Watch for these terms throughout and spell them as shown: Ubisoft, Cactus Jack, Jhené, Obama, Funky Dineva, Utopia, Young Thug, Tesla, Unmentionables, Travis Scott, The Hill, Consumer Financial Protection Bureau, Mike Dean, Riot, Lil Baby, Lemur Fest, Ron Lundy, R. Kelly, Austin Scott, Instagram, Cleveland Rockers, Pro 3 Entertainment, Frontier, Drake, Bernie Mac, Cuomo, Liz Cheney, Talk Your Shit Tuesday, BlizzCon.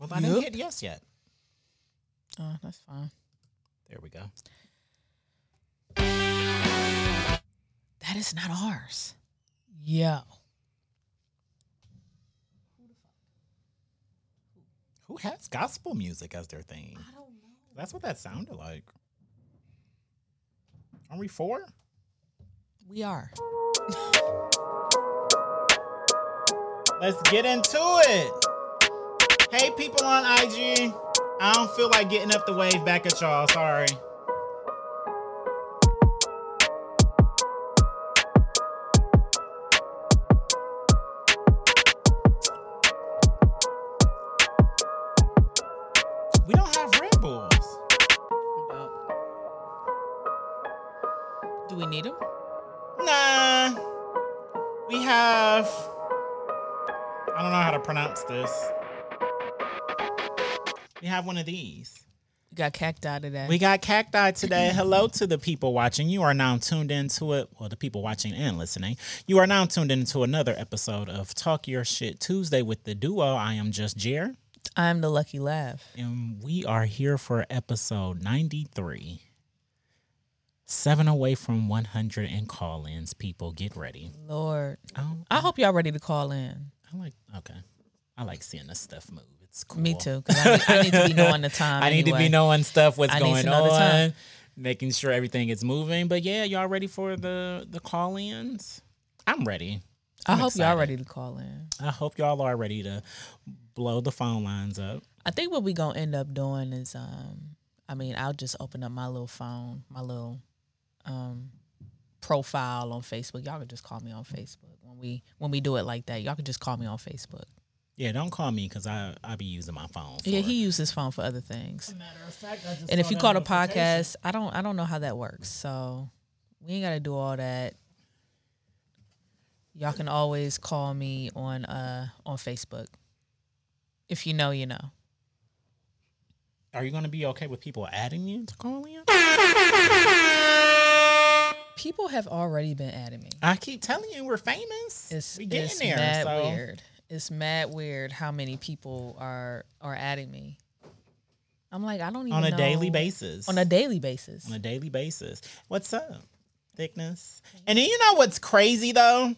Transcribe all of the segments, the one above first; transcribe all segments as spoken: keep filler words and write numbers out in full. Well, I didn't hit yes yet. Oh, that's fine. There we go. That is not ours. Yo. Who has gospel music as their thing? I don't know. That's what that sounded like. Are we four? We are. Let's get into it. Hey, people on I G. I don't feel like getting up the wave back at y'all. Sorry. We don't have Red Bulls. We don't. Do we need them? Nah. We have... I don't know how to pronounce this. We have one of these. We got cacti today. We got cacti today. Hello to the people watching. You are now tuned into it. Well, the people watching and listening. You are now tuned into another episode of Talk Your Shit Tuesday with the duo. I am Just Jer. I'm the Lucky Laugh. And we are here for episode ninety-three. Seven away from one hundred in call-ins. People, get ready. Lord. Oh, I hope y'all ready to call in. I like, okay. I like seeing this stuff move. It's cool. Me too, because I, I need to be knowing the time. I anyway. need to be knowing stuff, what's I going on, making sure everything is moving. But yeah, y'all ready for the, the call-ins? I'm ready. I'm I hope excited. Y'all ready to call in. I hope y'all are ready to blow the phone lines up. I think what we going to end up doing is, um, I mean, I'll just open up my little phone, my little um, profile on Facebook. Y'all can just call me on Facebook. When we when we do it like that, y'all can just call me on Facebook. Yeah, don't call me because I, I be using my phone. For yeah, he uses his phone for other things. As a matter of fact, I just and if you call the podcast, I don't I don't know how that works. So we ain't got to do all that. Y'all can always call me on uh on Facebook. If you know, you know. Are you going to be okay with people adding you to call in? People have already been adding me. I keep telling you, we're famous. It's, we getting it's there. Mad so. Weird. It's mad weird how many people are, are adding me. I'm like, I don't even know. On a daily basis. On a daily basis. On a daily basis. What's up, Thickness? And then you know what's crazy, though?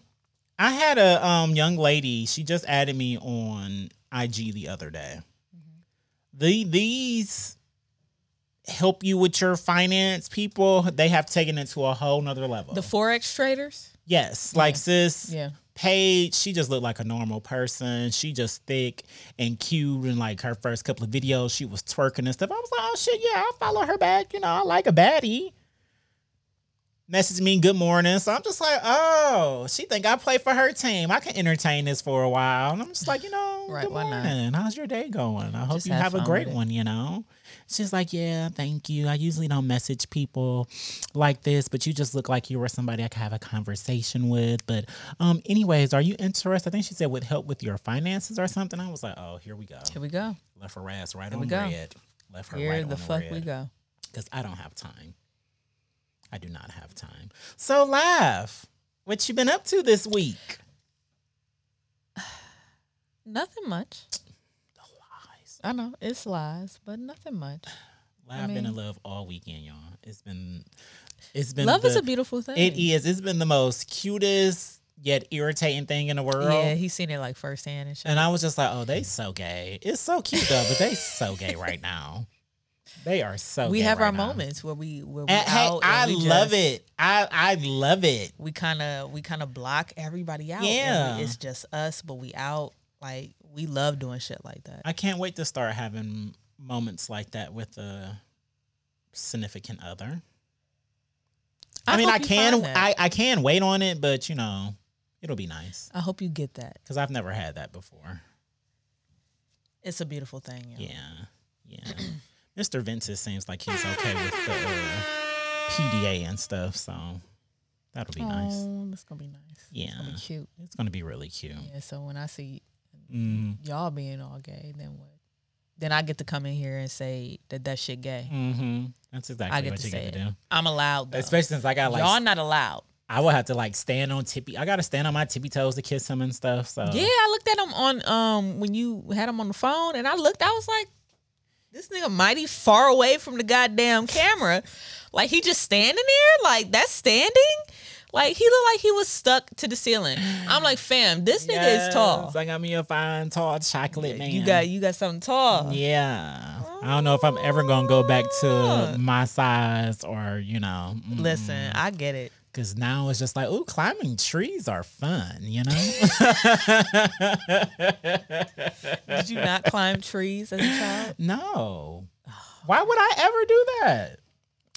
I had a um, young lady. She just added me on I G the other day. Mm-hmm. The These help you with your finance people. They have taken it to a whole nother level. The Forex traders? Yes. Like, yeah. sis. Yeah. Paige, she just looked like a normal person. She just thick and cute, and like her first couple of videos, she was twerking and stuff. I was like, oh shit, yeah, I'll follow her back. You know, I like a baddie. Messaged me, good morning. So I'm just like, oh, she think I play for her team. I can entertain this for a while. And I'm just like, you know, right, good morning. How's your day going? I hope you have a great one, you know. She's like, yeah, thank you. I usually don't message people like this, but you just look like you were somebody I could have a conversation with. But um, anyways, are you interested? I think she said with help with your finances or something. I was like, oh, here we go. Here we go. Left her ass right here on red. Left her here right on red. Here the fuck we go. Because I don't have time. I do not have time. So, Laugh, what you been up to this week? Nothing much. I know, it's lies, but nothing much. Well, I've I mean, been in love all weekend, y'all. It's been, it's been. Love the, is a beautiful thing. It is. It's been the most cutest yet irritating thing in the world. Yeah, he's seen it like firsthand and shit. And I was just like, oh, they so gay. It's so cute though, but they so gay right now. They are so we gay have right our now. Moments where we where we and, out hey, I and we love just, it. I I love it. We kind of we kind of block everybody out. Yeah, we, it's just us, but we out. Like, we love doing shit like that. I can't wait to start having moments like that with a significant other. I, I mean, I can I, I can wait on it, but, you know, it'll be nice. I hope you get that. Because I've never had that before. It's a beautiful thing. Y'all. Yeah. Yeah. Mister Ventus seems like he's okay with the uh, P D A and stuff, so... That'll be oh, nice. That's gonna be nice. Yeah, it's gonna be cute. It's gonna be really cute. Yeah. So when I see mm. y'all being all gay, then what? Then I get to come in here and say that that shit gay. Mm-hmm. That's exactly I get what to you say get to do. It. I'm allowed though. Especially since I got like y'all not allowed. I would have to like stand on tippy. I gotta stand on my tippy toes to kiss him and stuff. So yeah, I looked at him on um when you had him on the phone, and I looked. I was like, this nigga mighty far away from the goddamn camera. Like he just standing there. Like that's standing. Like he looked like he was stuck to the ceiling. I'm like, fam, this nigga yes, is tall. I got me a fine tall chocolate man. You got you got something tall. Yeah. I don't know if I'm ever gonna go back to my size or you know. Mm. Listen, I get it. Because now it's just like, ooh, climbing trees are fun, you know? Did you not climb trees as a child? No. Why would I ever do that?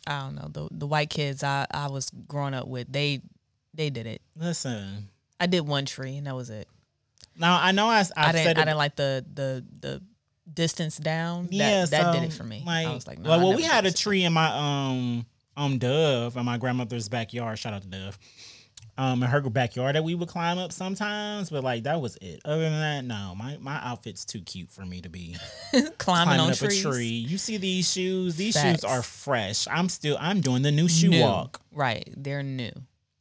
I don't know. The the white kids I, I was growing up with, they they did it. Listen. I did one tree, and that was it. Now, I know I, I've I didn't, said it. I didn't like the... the, the distance down. Yeah, that, so, that did it for me. Like, I was like, no, well, well we had a tree in my... um. Um, Dove, in my grandmother's backyard. Shout out to Dove. Um, in her backyard that we would climb up sometimes, but like that was it. Other than that, no, my, my outfit's too cute for me to be climbing, climbing on up trees. a tree. You see these shoes? These Facts. shoes are fresh. I'm still I'm doing the new shoe new. walk. Right, they're new.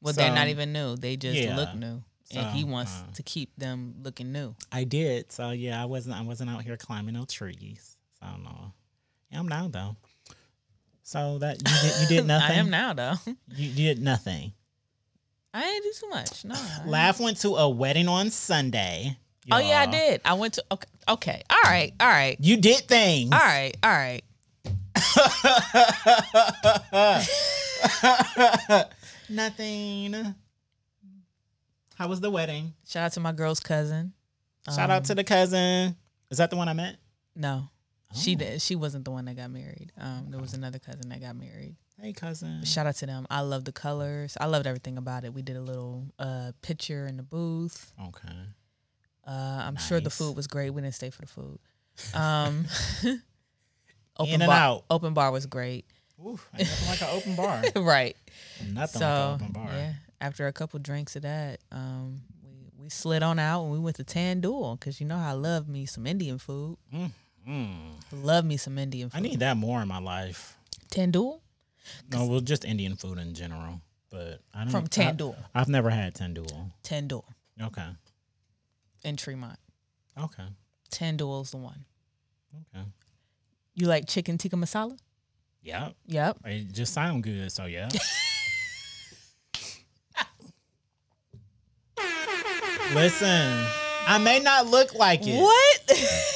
Well, so, they're not even new. They just yeah. look new, so, and he wants uh, to keep them looking new. I did, so yeah, I wasn't I wasn't out here climbing no trees. So I don't know. Yeah, I'm now though. So that you did, you did nothing. I am now though. You did nothing. I didn't do too much. No. Laugh went to a wedding on Sunday. Y'all. Oh yeah, I did. I went to okay, okay. All right, all right. You did things. All right, all right. Nothing. How was the wedding? Shout out to my girl's cousin. Shout um, out to the cousin. Is that the one I met? No. She did. She wasn't the one that got married. Um, there was another cousin that got married. Hey, cousin. Shout out to them. I love the colors. I loved everything about it. We did a little uh, picture in the booth. Okay. Uh, I'm nice. sure the food was great. We didn't stay for the food. Um, open in and bar, out. Open bar was great. Oof, ain't nothing like an open bar. Right. Nothing so, like an open bar. Yeah. After a couple drinks of that, um, we, we slid on out and we went to Tandoor because you know how I love me some Indian food. Mm. Mm. Love me some Indian food. I need that more in my life. Tandoor? No, well, just Indian food in general. But I don't From Tandoor. I, I've never had Tandoor. Tandoor. Okay. In Tremont. Okay. Tandoor's the one. Okay. You like chicken tikka masala? Yep. Yep. It just sounds good, so yeah. Listen, I may not look like it. What?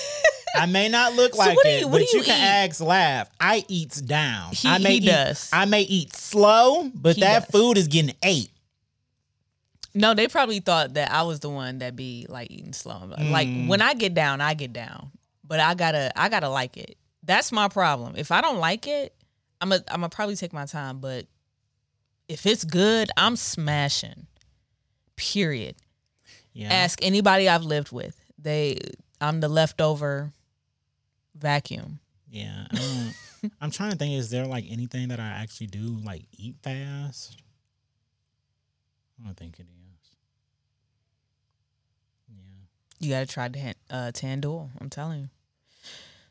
I may not look so like what it, you, what but you, you can ask, laugh. I eats down. He, I may he eat, does. I may eat slow, but he that does. food is getting ate. No, they probably thought that I was the one that be like eating slow. Like mm. when I get down, I get down. But I gotta, I gotta like it. That's my problem. If I don't like it, I'm a, I'm gonna probably take my time. But if it's good, I'm smashing. Period. Yeah. Ask anybody I've lived with. They, I'm the leftover. Vacuum. Yeah. Um, I'm trying to think, is there like anything that I actually do, like eat fast? I don't think it is. Yeah. You got to try to uh, Tandoor. I'm telling you.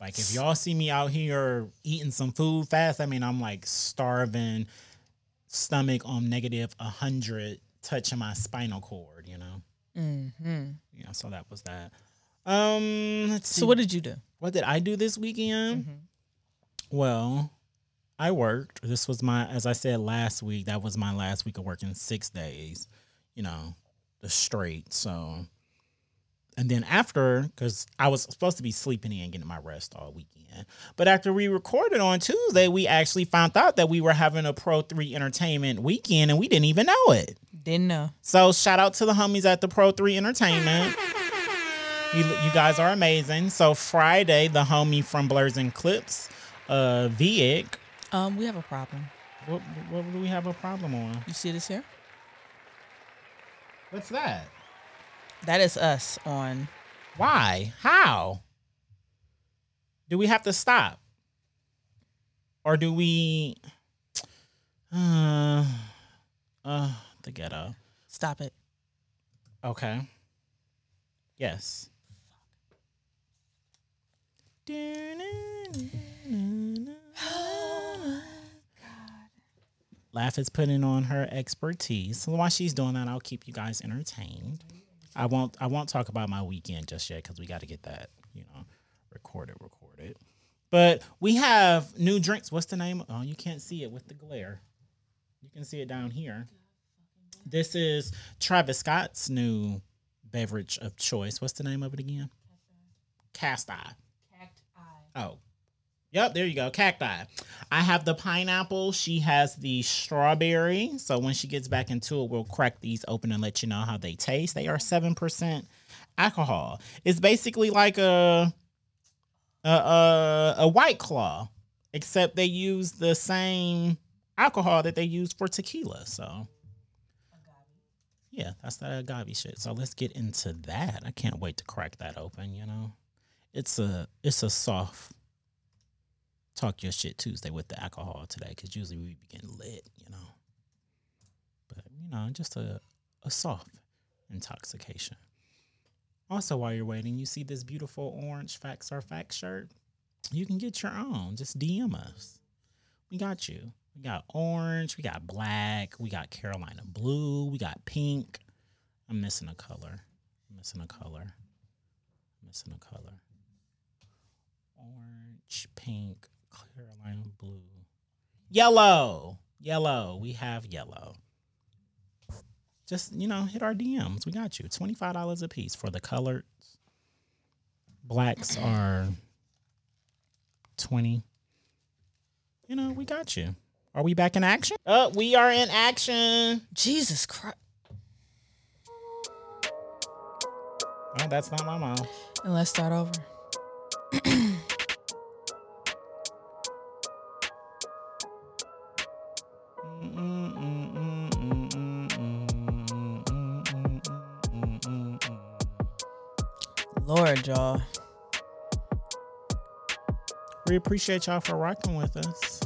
Like if y'all see me out here eating some food fast, I mean, I'm like starving, stomach on negative one hundred, touching my spinal cord, you know? Mm-hmm. Yeah, so that was that. Um, let's see. So what did you do? What did I do this weekend? Mm-hmm. Well, I worked. This was my, as I said last week, that was my last week of working six days, you know, the straight. So, and then after, because I was supposed to be sleeping in and getting my rest all weekend. But after we recorded on Tuesday, we actually found out that we were having a Pro three Entertainment weekend and we didn't even know it. Didn't know. So shout out to the homies at the Pro three Entertainment. You, you guys are amazing. So Friday, the homie from Blurs and Clips, uh, Vic. Um, we have a problem. What, what do we have a problem on? You see this here? What's that? That is us on. Why? How? Do we have to stop? Or do we? Uh, uh, the ghetto. Stop it. Okay. Yes. Oh my God. Laugh is putting on her expertise. So while she's doing that, I'll keep you guys entertained. I won't I won't talk about my weekend just yet because we got to get that, you know, recorded, recorded. But we have new drinks. What's the name? Oh, you can't see it with the glare. You can see it down here. This is Travis Scott's new beverage of choice. What's the name of it again? Cacti. Cacti. Oh. Yep, there you go. Cacti. I have the pineapple. She has the strawberry. So when she gets back into it, we'll crack these open and let you know how they taste. They are seven percent alcohol. It's basically like a a, a, a White Claw, except they use the same alcohol that they use for tequila. So, yeah, that's that agave shit. So let's get into that. I can't wait to crack that open, you know. It's a it's a soft Talk Your Shit Tuesday with the alcohol today, because usually we be getting lit, you know. But, you know, just a, a soft intoxication. Also, while you're waiting, you see this beautiful orange Facts Are Facts shirt? You can get your own. Just D M us. We got you. We got orange. We got black. We got Carolina blue. We got pink. I'm missing a color. I'm missing a color. I'm missing a color. Orange, pink, Carolina blue, yellow, yellow. We have yellow. Just, you know, hit our D Ms. We got you. twenty-five dollars a piece for the colors. Blacks are twenty dollars. You know, we got you. Are we back in action? Oh, we are in action. Jesus Christ. Oh, that's not my mouth. And let's start over. Lord, y'all. We appreciate y'all for rocking with us,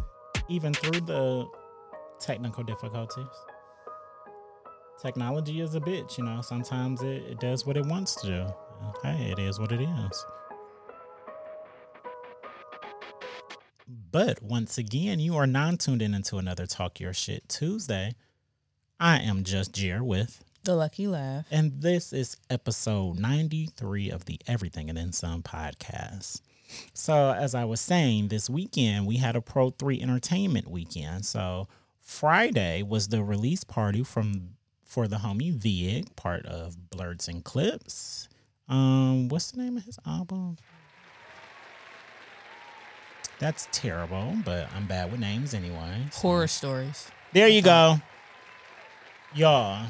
even through the technical difficulties. Technology is a bitch, you know. Sometimes it, it does what it wants to do. Hey, it is what it is. But once again, you are non-tuned in into another Talk Your Shit Tuesday. I am Just Jer with The Lucky Laugh. And this is episode ninety-three of the Everything and Then Some podcast. So as I was saying, this weekend we had a Pro three Entertainment weekend. So Friday was the release party from for the homie Vig, part of Blurs and Clips. Um, what's the name of his album? That's terrible, but I'm bad with names anyway. So. Horror Stories. There you go. Y'all.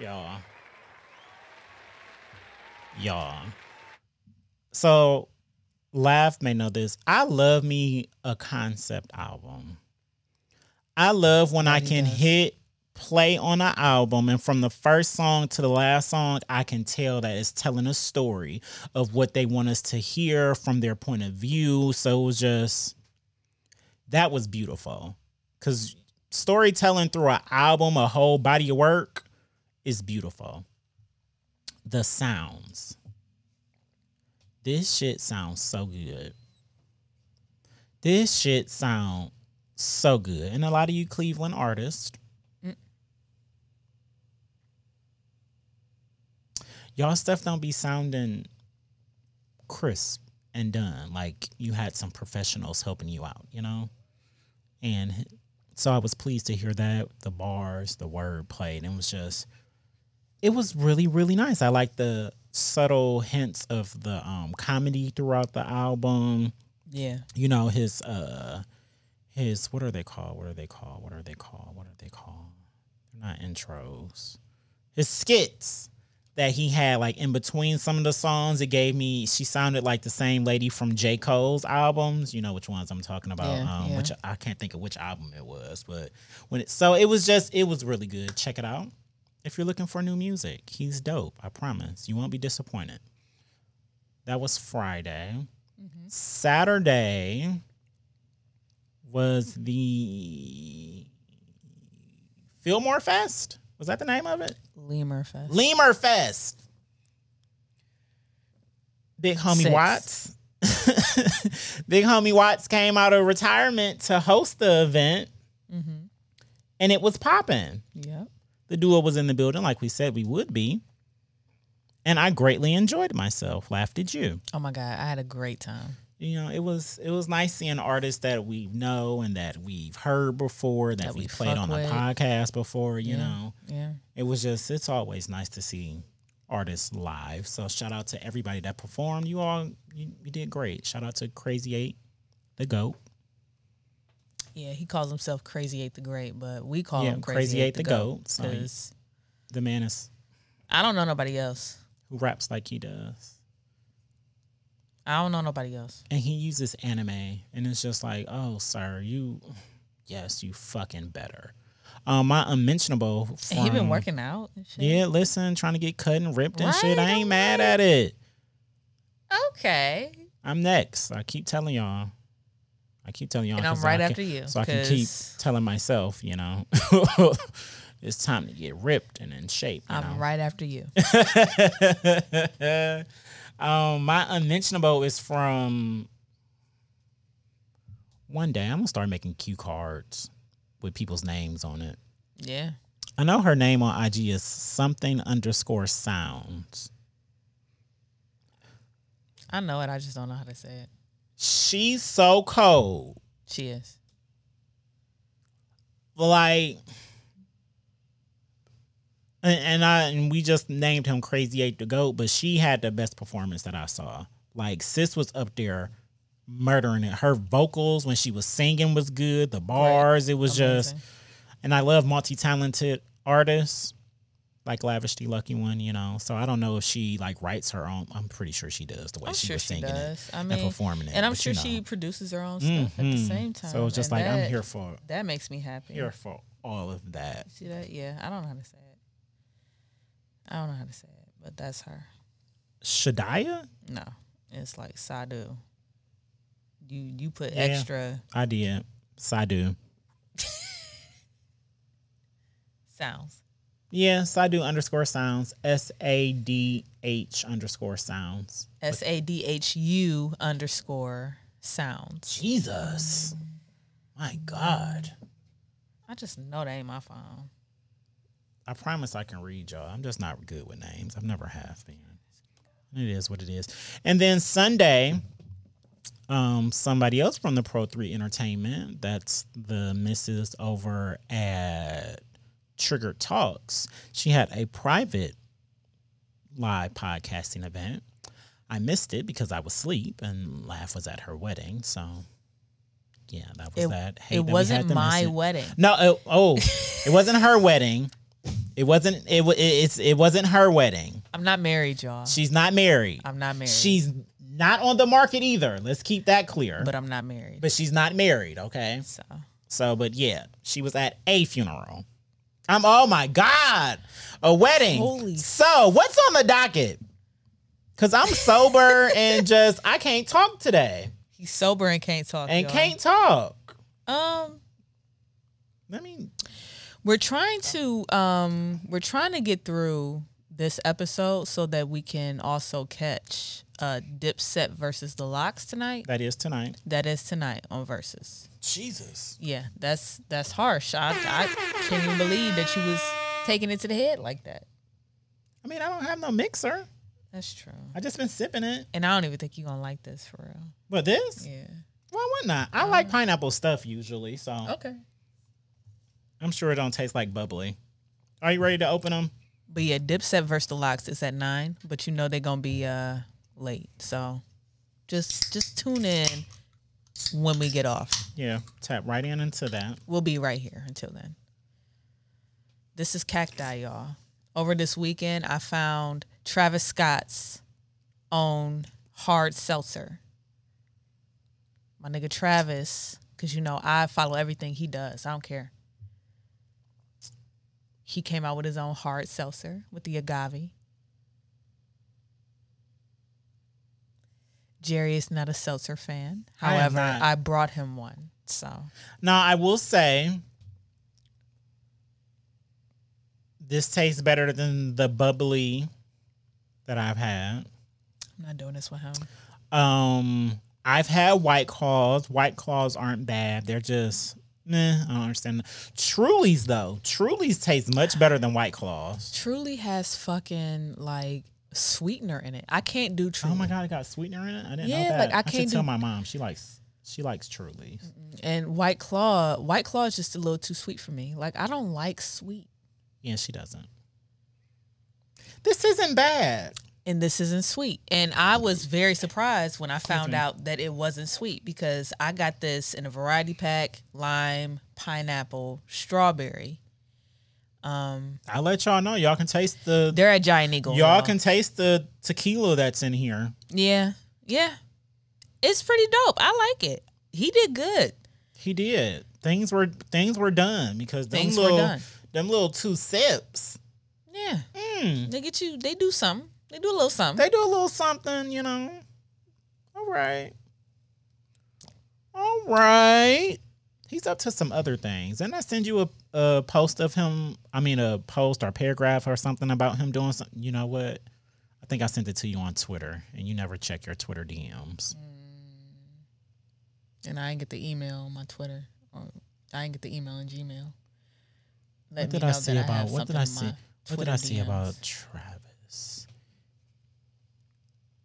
Y'all. Y'all. So, Laugh may know this. I love me a concept album. I love when I can hit play on an album and from the first song to the last song, I can tell that it's telling a story of what they want us to hear from their point of view. So it was just, that was beautiful. Because storytelling through an album, a whole body of work, is beautiful. The sounds. This shit sounds so good. This shit sounds so good. And a lot of you Cleveland artists, mm. y'all stuff don't be sounding crisp and done. Like you had some professionals helping you out, you know? And so I was pleased to hear that. The bars, the word play, and it was just... It was really, really nice. I like the subtle hints of the um, comedy throughout the album. Yeah. You know, his, uh, his, what are they called? What are they called? What are they called? What are they called? They're not intros. His skits that he had, like, in between some of the songs, it gave me, she sounded like the same lady from J. Cole's albums. You know which ones I'm talking about. Yeah, um, yeah. Which I can't think of which album it was. But when it, so it was just, it was really good. Check it out. If you're looking for new music, he's dope. I promise. You won't be disappointed. That was Friday. Mm-hmm. Saturday was the Fillmore Fest. Was that the name of it? Lemur Fest. Lemur Fest. Big homie Six. Watts. Big homie Watts came out of retirement to host the event. Mm-hmm. and it was popping. Yep. The duo was in the building like we said we would be. And I greatly enjoyed myself. Laughed at you. Oh my God, I had a great time. You know, it was it was nice seeing artists that we know and that we've heard before, that, that we, we played on with. a podcast before, you yeah, know. Yeah. It was just, it's always nice to see artists live. So shout out to everybody that performed. You all, you, you did great. Shout out to Crazy Eight, the GOAT. Yeah, he calls himself Crazy Eight the Great, but we call yeah, him Crazy, Crazy Eight, Eight the, the GOAT. Because the man is... I don't know nobody else who raps like he does. I don't know nobody else. And he uses anime, and it's just like, oh, sir, you, yes, you fucking better. Um, my unmentionable. From, and he been working out and shit. Yeah, listen, trying to get cut and ripped and right, shit. I ain't okay. mad at it. Okay. I'm next. I keep telling y'all. I keep telling y'all. And I'm right I after can, you. So cause... I can keep telling myself, you know. It's time to get ripped and in shape. You I'm know? right after you. um, my unmentionable is from one day. I'm going to start making cue cards with people's names on it. Yeah. I know her name on I G is something underscore sounds. I know it. I just don't know how to say it. She's so cold. She is. Like... And I and we just named him Crazy Eight the GOAT, but she had the best performance that I saw. Like, sis was up there murdering it. Her vocals when she was singing was good. The bars, right. it was Amazing. just... And I love multi-talented artists, like Lavish D Lucky One, you know. So I don't know if she, like, writes her own... I'm pretty sure she does, the way I'm she sure was singing she does. it I mean, and performing it. And I'm but, sure you know. she produces her own stuff mm-hmm. at the same time. So it's just and like, that, I'm here for... That makes me happy. Here for all of that. See that? Yeah, I don't know how to say it. I don't know how to say it, but that's her. Shadiah? No. It's like Sadhu. You you put yeah, extra. I did. Sadhu. Sounds. Yeah, Sadhu underscore sounds. S A D H underscore sounds. S A D H U underscore sounds. Jesus. My God. I just know that ain't my phone. I promise I can read y'all. I'm just not good with names. I've never have been. It is what it is. And then Sunday, um, somebody else from the Pro three Entertainment, that's the missus over at Triggered Talks, she had a private live podcasting event. I missed it because I was asleep and Laugh was at her wedding, so... Yeah, that was it, that. Hey, it that wasn't my it. wedding. No, it, oh, it wasn't her wedding. It wasn't. It it's. It wasn't her wedding. I'm not married, y'all. She's not married. I'm not married. She's not on the market either. Let's keep that clear. But I'm not married. But she's not married. Okay. So. So, but yeah, she was at a funeral. I'm. Oh my God, a wedding. Holy. So what's on the docket? Because I'm sober and just I can't talk today. He's sober and can't talk. And y'all. can't talk. Um, I mean, we're trying to um, we're trying to get through this episode so that we can also catch uh, Dipset versus The Lox tonight. That is tonight. That is tonight on Versus. Jesus. Yeah, that's that's harsh. I, I can't even believe that you was taking it to the head like that. I mean, I don't have no mixer. That's true. I just been sipping it. And I don't even think you're going to like this for real. But this? Yeah. Well, why not? I um, like pineapple stuff usually, so. Okay. I'm sure it don't taste like bubbly. Are you ready to open them? But yeah, Dipset versus The Lox is at nine, but you know they're going to be uh, late. So just just tune in when we get off. Yeah. Tap right in into that. We'll be right here until then. This is Cacti, y'all. Over this weekend, I found Travis Scott's own hard seltzer. My nigga Travis, because, you know, I follow everything he does. I don't care. He came out with his own hard seltzer with the agave. Jerry is not a seltzer fan. However, I, I brought him one. So now I will say... This tastes better than the bubbly that I've had. I'm not doing this with him. Um, I've had White Claws. White Claws aren't bad. They're just Nah, I don't understand that. Truly's though. Truly's tastes much better than White Claws. Truly has fucking like sweetener in it. I can't do Truly. Oh my god, it got sweetener in it? I didn't yeah, know that. Like, I, I can't should do... tell my mom. She likes she likes Truly. And White Claw, White Claw is just a little too sweet for me. Like I don't like sweet. Yeah, she doesn't. This isn't bad. And this isn't sweet. And I was very surprised when I found mm-hmm. out that it wasn't sweet because I got this in a variety pack, lime, pineapple, strawberry. Um, I let y'all know. Y'all can taste the... They're at Giant Eagle. Y'all now. can taste the tequila that's in here. Yeah. Yeah. It's pretty dope. I like it. He did good. He did. Things were things were done because them things little, were done. Them little two sips. Yeah. Mm. They get you... They do something. They do a little something. They do a little something, you know. All right. All right. He's up to some other things. Didn't I send you a, a post of him? I mean, a post or paragraph or something about him doing something. You know what? I think I sent it to you on Twitter, and you never check your Twitter D Ms. And I didn't get the email on my Twitter. Or I didn't get the email in Gmail. Let what did I see about? What did I see? What did I see about Travis?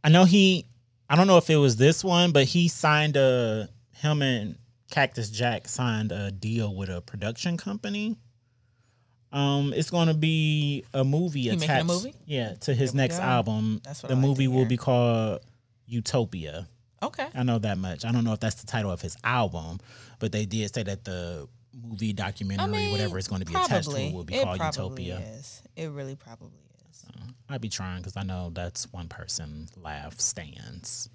I know he, I don't know if it was this one, but he signed a, him and Cactus Jack signed a deal with a production company. Um, It's going to be a movie he attached. A movie? Yeah, to his next go. album. That's what the I movie like will be called Utopia. Okay. I know that much. I don't know if that's the title of his album, but they did say that the movie, documentary, I mean, whatever it's going to be probably. attached to will be it called Utopia. Is. It really probably is. I'd be trying because I know that's one person Laugh stands.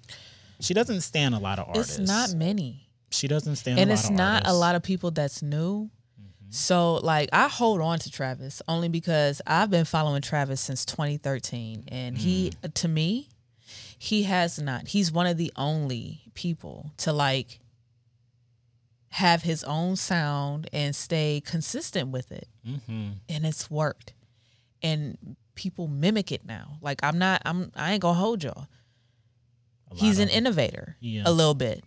She doesn't stand a lot of artists. It's not many. She doesn't stand and a lot of artists. And it's not a lot of people that's new. Mm-hmm. So, like, I hold on to Travis only because I've been following Travis since twenty thirteen. And mm. he, to me, he has not. He's one of the only people to, like, have his own sound and stay consistent with it. Mm-hmm. And it's worked. And people mimic it now. Like I'm not, I'm, I ain't gonna hold y'all. He's an innovator, yeah. a little bit.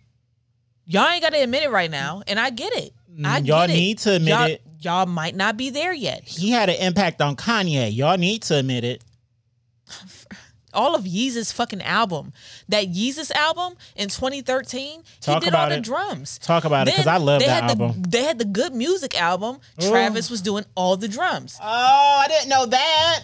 Y'all ain't gotta admit it right now, and I get it. I y'all get need it. to admit y'all, it. Y'all might not be there yet. He had an impact on Kanye. Y'all need to admit it. All of Yeezus' fucking album, that Yeezus album in twenty thirteen, Talk he did all the it. drums. Talk about then it, because I love that album. The, they had the Good Music album. Ooh. Travis was doing all the drums. Oh, I didn't know that.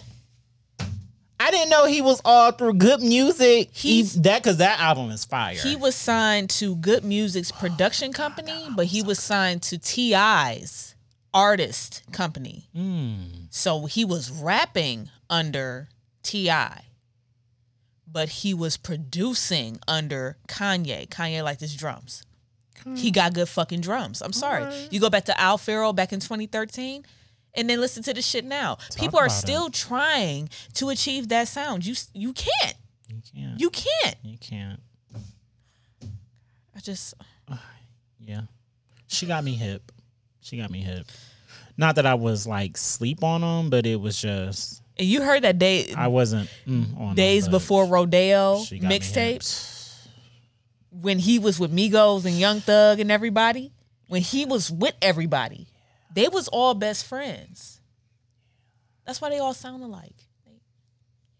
I didn't know he was all through Good Music. He's he, that because that album is fire. He was signed to Good Music's production oh, company, God, but he so was signed good. to T I's artist company. Mm. So he was rapping under T I, but he was producing under Kanye. Kanye liked his drums. Mm. He got good fucking drums. I'm sorry. Right. You go back to Al Farrell back in twenty thirteen. And then listen to this shit now. Talk People are still it. trying to achieve that sound. You you can't. You can't. You can't. You can't. I just. Uh, yeah. She got me hip. She got me hip. Not that I was like sleep on them, but it was just. And you heard that day. I wasn't mm, on Days them, Before Rodeo mixtapes. When he was with Migos and Young Thug and everybody. When he was with everybody. They was all best friends. That's why they all sound alike.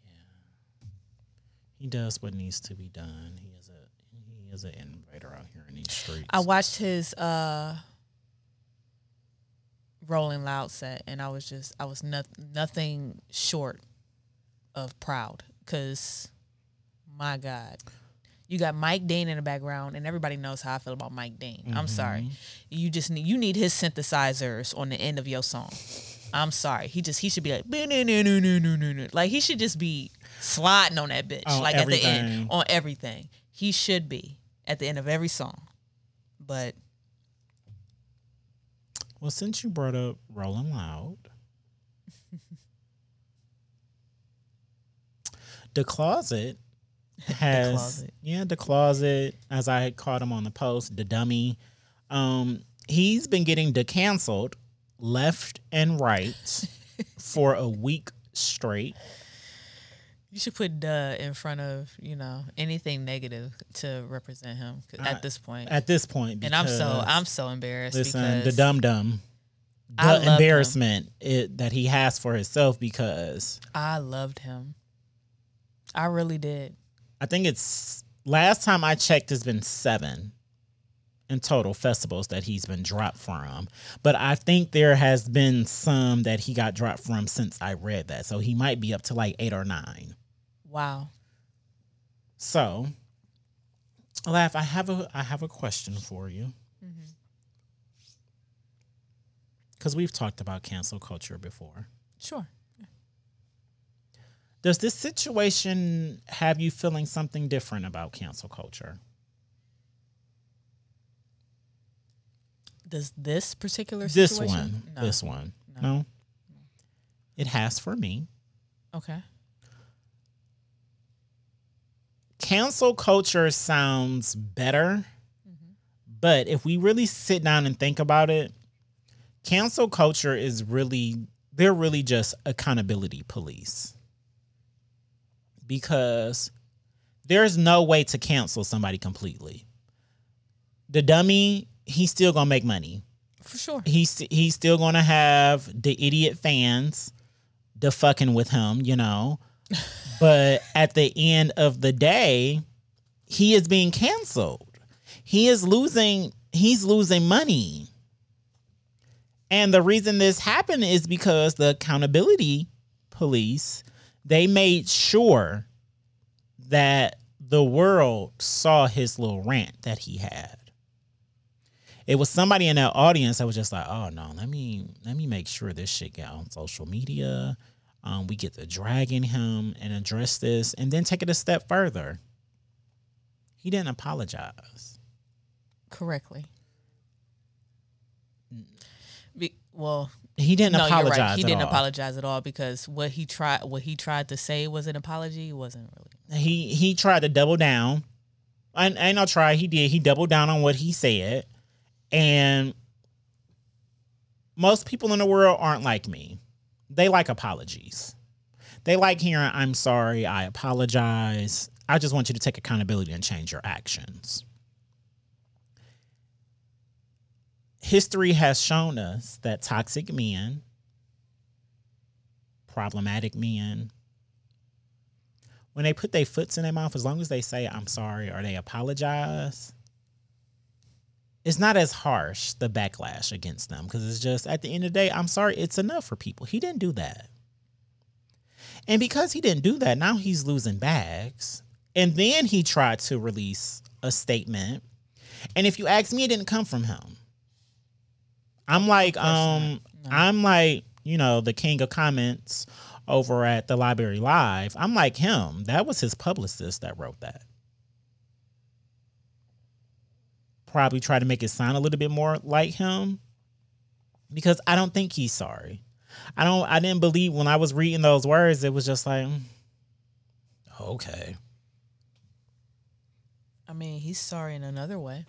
Yeah. He does what needs to be done. He is a he is an innovator out here in these streets. I watched his uh, Rolling Loud set, and I was just I was no, nothing short of proud. Cause my God. You got Mike Dean in the background, and everybody knows how I feel about Mike Dean. Mm-hmm. I'm sorry. You just need, you need his synthesizers on the end of your song. I'm sorry. He just he should be like, like he should just be sliding on that bitch. Oh, like everything. At the end. On everything. He should be at the end of every song. But. Well, since you brought up Rolling Loud. The Closet. Has, the closet. Yeah, the closet, as I caught him on the post, the dummy. Um, he's been getting de-canceled left and right for a week straight. You should put duh in front of, you know, anything negative to represent him I, at this point. At this point. And I'm so I'm so embarrassed. Listen, the dum-dum. The embarrassment it, that he has for himself because. I loved him. I really did. I think it's, last time I checked, it's been seven in total festivals that he's been dropped from. But I think there has been some that he got dropped from since I read that. So he might be up to like eight or nine. Wow. So, Laugh, I have a I have a question for you. Mm-hmm. Because we've talked about cancel culture before. Sure. Does this situation have you feeling something different about cancel culture? Does this particular situation? This one. No. This one. No. No. no. It has for me. Okay. Cancel culture sounds better, mm-hmm. but if we really sit down and think about it, cancel culture is really, they're really just accountability police. Because there's no way to cancel somebody completely. The dummy, he's still going to make money. For sure. He's, he's still going to have the idiot fans the fucking with him, you know. But at the end of the day, he is being canceled. He is losing, he's losing money. And the reason this happened is because the accountability police, they made sure that the world saw his little rant that he had. It was somebody in that audience that was just like, oh, no, let me let me make sure this shit get on social media. Um, we get to drag in him and address this and then take it a step further. He didn't apologize. Correctly. Be- well... He didn't no, apologize. You're right. He at didn't all. apologize at all because what he tried, what he tried to say was an apology. It wasn't really. He he tried to double down. I ain't no try. He did. He doubled down on what he said, and most people in the world aren't like me. They like apologies. They like hearing "I'm sorry," "I apologize." I just want you to take accountability and change your actions. History has shown us that toxic men, problematic men, when they put their foots in their mouth, as long as they say, I'm sorry, or they apologize, it's not as harsh, the backlash against them, because it's just, at the end of the day, I'm sorry, it's enough for people. He didn't do that. And because he didn't do that, now he's losing bags. And then he tried to release a statement. And if you ask me, it didn't come from him. I'm like, um, no. I'm like, you know, the king of comments over at the Library Live. I'm like him. That was his publicist that wrote that. Probably try to make it sound a little bit more like him because I don't think he's sorry. I don't, I didn't believe when I was reading those words, it was just like, okay. I mean, he's sorry in another way.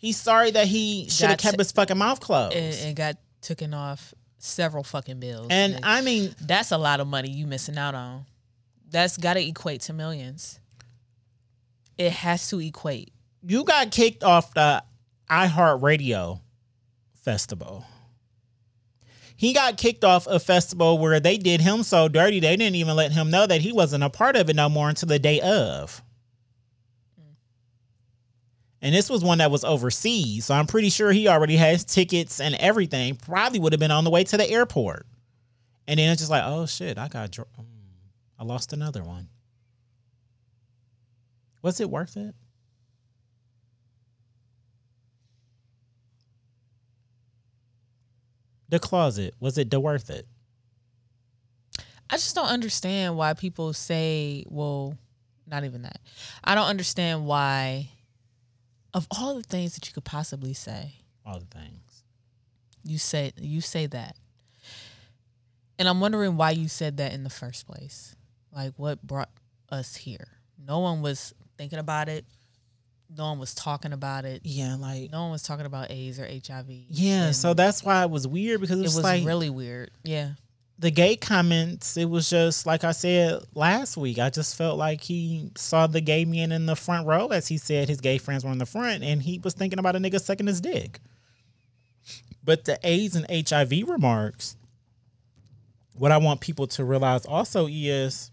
He's sorry that he should have kept t- his fucking mouth closed. And, and got taken off several fucking bills. And, and I mean... That's a lot of money you missing out on. That's got to equate to millions. It has to equate. You got kicked off the iHeartRadio festival. He got kicked off a festival where they did him so dirty, they didn't even let him know that he wasn't a part of it no more until the day of. And this was one that was overseas, so I'm pretty sure he already has tickets and everything. Probably would have been on the way to the airport. And then it's just like, oh, shit, I got, dro- I lost another one. Was it worth it? The closet, was it the worth it? I just don't understand why people say, well, not even that. I don't understand why... Of all the things that you could possibly say. All the things. You say you say that. And I'm wondering why you said that in the first place. Like, what brought us here? No one was thinking about it. No one was talking about it. Yeah, like... No one was talking about AIDS or H I V. Yeah, and so that's why it was weird because it was, it was like, really weird, yeah. the gay comments, it was just like I said last week. I just felt like he saw the gay men in the front row, as he said his gay friends were in the front, and he was thinking about a nigga sucking his dick. But the AIDS and H I V remarks, what I want people to realize also is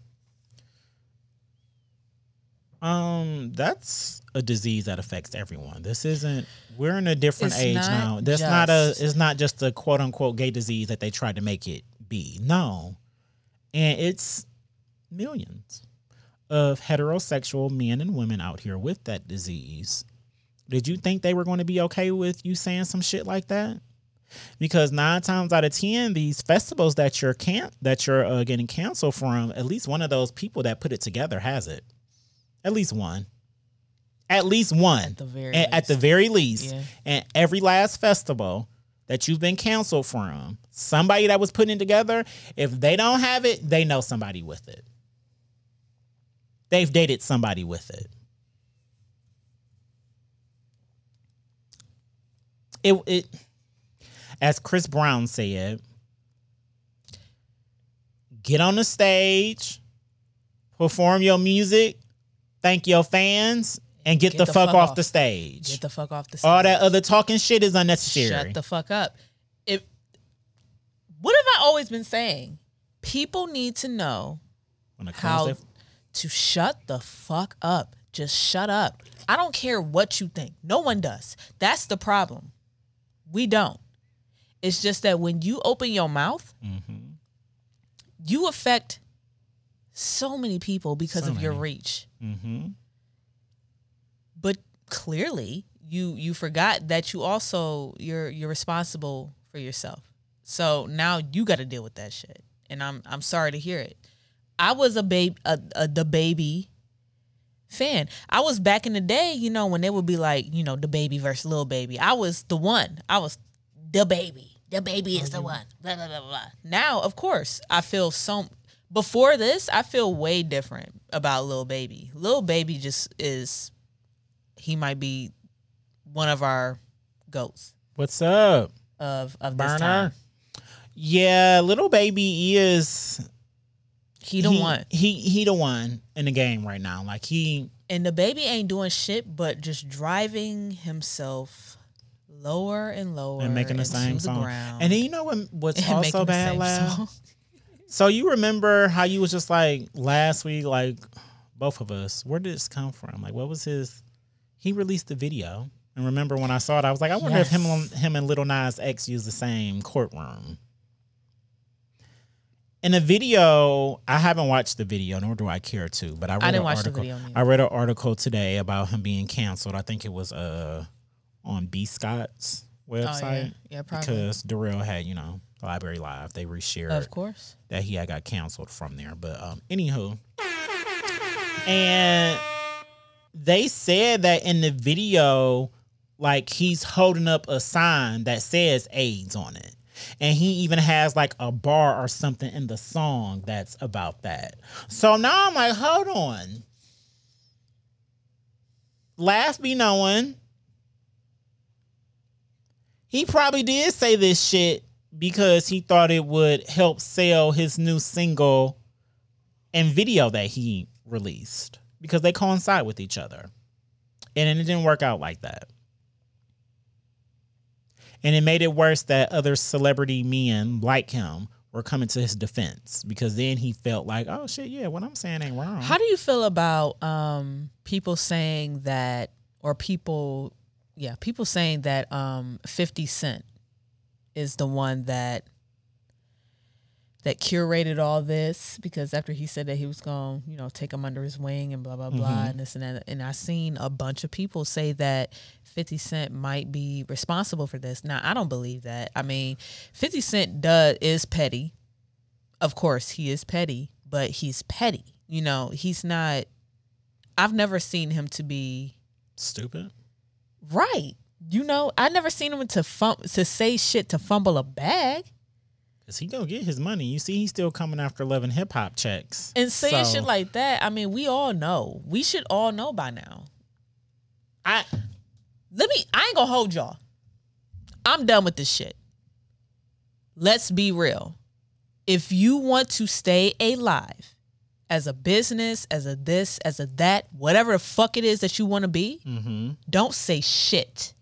um, that's a disease that affects everyone. This isn't, we're in a different it's age now. That's just, not a, it's not just a quote unquote gay disease that they tried to make it be. No. And it's millions of heterosexual men and women out here with that disease. Did you think they were going to be okay with you saying some shit like that? Because nine times out of ten, these festivals that you're can- that you're uh, getting canceled from, at least one of those people that put it together has it. At least one. At least one. At the very least. At the very least. Yeah. And every last festival that you've been canceled from, somebody that was putting it together, if they don't have it, they know somebody with it. They've dated somebody with it. It, it, as Chris Brown said, get on the stage, perform your music, thank your fans, and get, get the, the fuck, fuck off. off the stage. Get the fuck off the stage. All that other talking shit is unnecessary. Shut the fuck up. If, what have I always been saying? People need to know when it comes how to-, to shut the fuck up. Just shut up. I don't care what you think. No one does. That's the problem. We don't. It's just that when you open your mouth, mm-hmm. you affect so many people because so of many. your reach. Mm-hmm. But clearly, you you forgot that you also you're you're responsible for yourself. So now you got to deal with that shit. And I'm I'm sorry to hear it. I was a babe a, a DaBaby fan. I was back in the day, you know, when they would be like, you know, DaBaby versus Lil Baby. I was the one. I was DaBaby. DaBaby is the one. Blah, blah, blah, blah. Now, of course, I feel so... Before this, I feel way different about Lil Baby. Lil Baby just is... He might be one of our goats. What's up? Of, of this time. Yeah, Lil Baby is... He the he, one. He he the one in the game right now. Like he and DaBaby ain't doing shit but just driving himself lower and lower and making the same song. The and then you know what, what's and also bad? Loud? So you remember how you was just like last week, like both of us. Where did this come from? Like what was his? He released the video, and remember when I saw it, I was like, I wonder yes. if him him and Lil Nas X used the same courtroom. In a video, I haven't watched the video, nor do I care to, but I read I didn't an watch article. The video I read an article today about him being canceled. I think it was uh, on B. Scott's website. Oh, yeah. yeah, probably. Because Darrell had, you know, Library Live. They reshared of course. that he had got canceled from there. But um, anywho. And they said that in the video, like he's holding up a sign that says AIDS on it. And he even has like a bar or something in the song that's about that. So now I'm like, hold on. Laugh be knowing. He probably did say this shit because he thought it would help sell his new single and video that he released because they coincide with each other. And it didn't work out like that. And it made it worse that other celebrity men like him were coming to his defense because then he felt like, oh, shit, yeah, what I'm saying ain't wrong. How do you feel about um, people saying that or people, yeah, people saying that um, fifty Cent is the one that that curated all this? Because after he said that he was going to, you know, take him under his wing and blah, blah, blah, mm-hmm. and this and that. And I seen a bunch of people say that fifty Cent might be responsible for this. Now, I don't believe that. I mean, fifty Cent does is petty. Of course, he is petty, but he's petty. You know, he's not... I've never seen him to be... Stupid? Right. You know, I never seen him to fum- to say shit to fumble a bag. Because he gonna get his money. You see, he's still coming after Love and Hip Hop checks. And saying so. shit like that, I mean, we all know. We should all know by now. I... Let me, I ain't gonna hold y'all. I'm done with this shit. Let's be real. if you want to stay alive as a business, as a this, as a that, whatever the fuck it is that you want to be, mm-hmm. don't say shit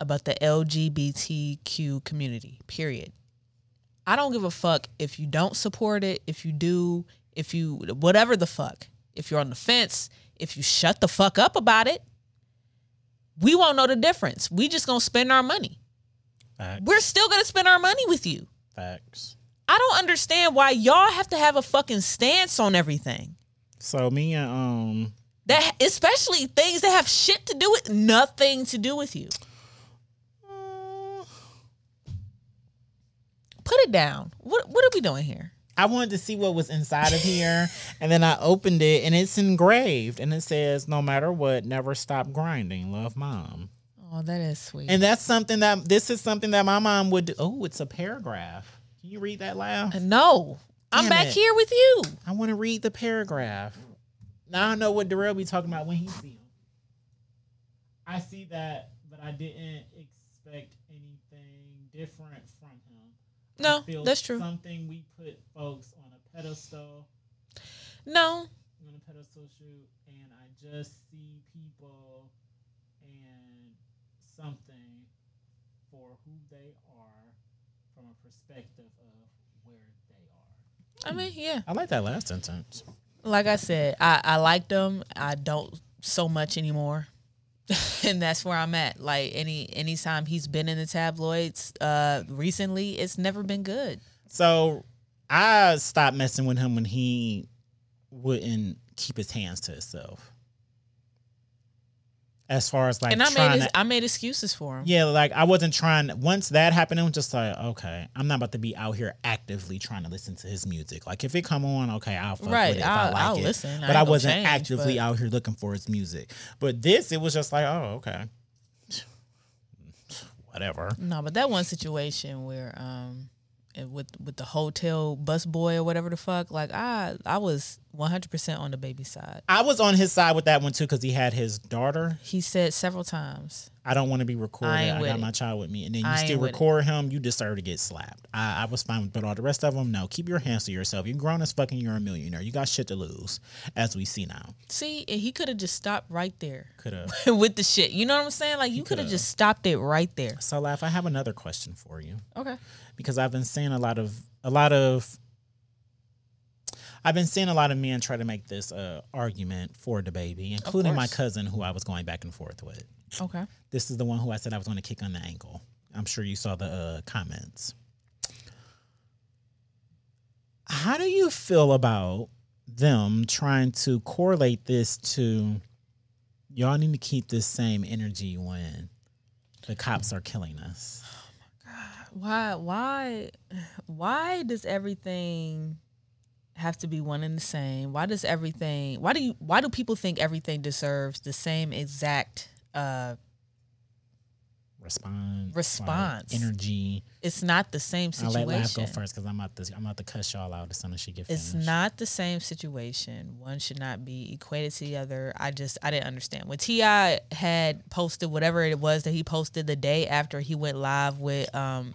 about the L G B T Q community, period. I don't give a fuck if you don't support it, if you do, if you, whatever the fuck. If you're on the fence, if you shut the fuck up about it, we won't know the difference. We just gonna spend our money. Facts. We're still gonna spend our money with you. Facts. I don't understand why y'all have to have a fucking stance on everything. So me and um that, especially things that have shit to do with nothing to do with you. Uh, Put it down. What what are we doing here? I wanted to see what was inside of here, and then I opened it, and it's engraved, and it says, "No matter what, never stop grinding. Love, Mom." Oh, that is sweet. And that's something that this is something that my mom would do. Oh, it's a paragraph. Can you read that loud? No, Damn I'm back it. here with you. I want to read the paragraph. Now I know what Darrell be talking about when he see him. I see that, but I didn't expect anything different from him. No, that's true. Something we put folks on a pedestal. No. On a pedestal shoot, and I just see people and something for who they are from a perspective of where they are. I mean, yeah. I like that last sentence. Like I said, I, I like them. I don't so much anymore. And that's where I'm at. Like any anytime he's been in the tabloids uh, recently, it's never been good. So I stopped messing with him when he wouldn't keep his hands to himself. As far as like, and I made his, to, I made excuses for him. Yeah, like I wasn't trying. Once that happened, I was just like, okay, I'm not about to be out here actively trying to listen to his music. Like if it come on, okay, I'll fuck right. with it if I'll, I like I'll it. Listen. But I, I wasn't change, actively but... out here looking for his music. But this, it was just like, oh, okay, whatever. No, but that one situation where um, with with the hotel bus boy or whatever the fuck, like I I was. one hundred percent on the baby side. I was on his side with that one too because he had his daughter. He said several times, I don't want to be recorded. I, I got it. my child with me. And then you I still record him, you deserve to get slapped. I, I was fine with, but all the rest of them, no, keep your hands to yourself. You're grown as fucking, you're a millionaire. You got shit to lose, as we see now. See, and he could have just stopped right there. Could have. With the shit. You know what I'm saying? Like, you could have just stopped it right there. So, Laugh, I have another question for you. Okay. Because I've been seeing a lot of, a lot of, I've been seeing a lot of men try to make this uh, argument for DaBaby, including my cousin, who I was going back and forth with. Okay. This is the one who I said I was going to kick on the ankle. I'm sure you saw the uh, comments. How do you feel about them trying to correlate this to y'all need to keep this same energy when the cops are killing us? Oh, my God. Why? Why? Why does everything... have to be one and the same? Why does everything why do you why do people think everything deserves the same exact uh response response energy? It's not the same situation. I'll let Laugh go first because I'm about to I'm about to cuss y'all out as soon as she gets finished. It's not the same situation. One should not be equated to the other. I just I didn't understand. When T I had posted whatever it was that he posted the day after he went live with um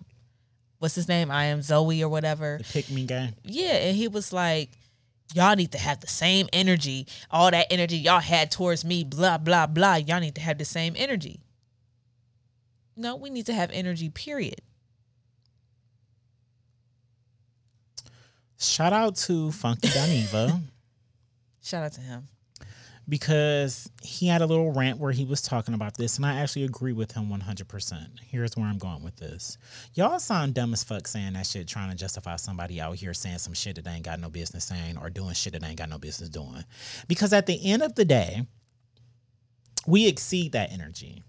what's his name? I am Zoe or whatever. The pick me guy. Yeah, and he was like, y'all need to have the same energy. All that energy y'all had towards me, blah, blah, blah. Y'all need to have the same energy. No, we need to have energy, period. Shout out to Funky Dineva. Shout out to him. Because he had a little rant where he was talking about this, and I actually agree with him one hundred percent. Here's where I'm going with this. Y'all sound dumb as fuck saying that shit, trying to justify somebody out here saying some shit that they ain't got no business saying or doing shit that they ain't got no business doing. Because at the end of the day, we exceed that energy.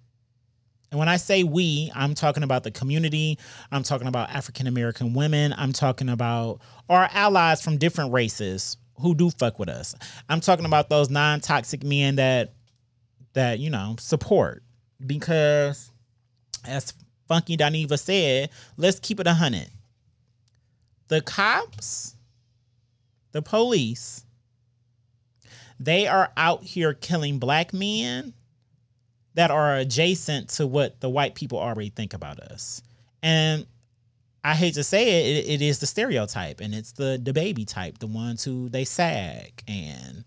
And when I say we, I'm talking about the community. I'm talking about African-American women. I'm talking about our allies from different races who do fuck with us. I'm talking about those non-toxic men that, that you know, support. Because, as Funky Dineva said, let's keep it one hundred. The cops, the police, they are out here killing black men that are adjacent to what the white people already think about us. And I hate to say it, it, it is the stereotype, and it's the DaBaby type, the ones who they sag and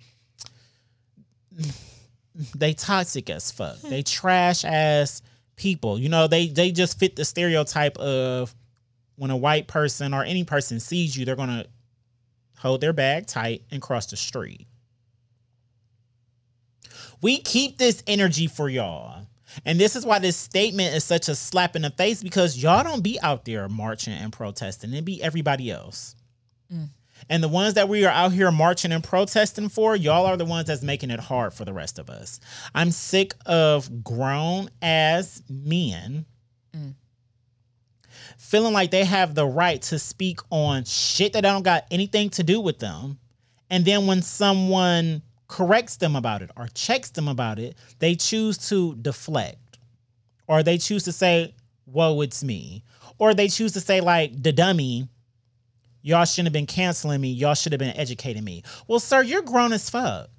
they toxic as fuck. They trash as people. You know, they, they just fit the stereotype of when a white person or any person sees you, they're going to hold their bag tight and cross the street. We keep this energy for y'all. And this is why this statement is such a slap in the face, because y'all don't be out there marching and protesting. It be everybody else. Mm. And the ones that we are out here marching and protesting for, y'all are the ones that's making it hard for the rest of us. I'm sick of grown-ass men mm. feeling like they have the right to speak on shit that don't got anything to do with them. And then when someone corrects them about it or checks them about it, they choose to deflect. Or they choose to say, whoa, it's me. Or they choose to say, like, the dummy, y'all shouldn't have been canceling me. Y'all should have been educating me. Well, sir, you're grown as fuck.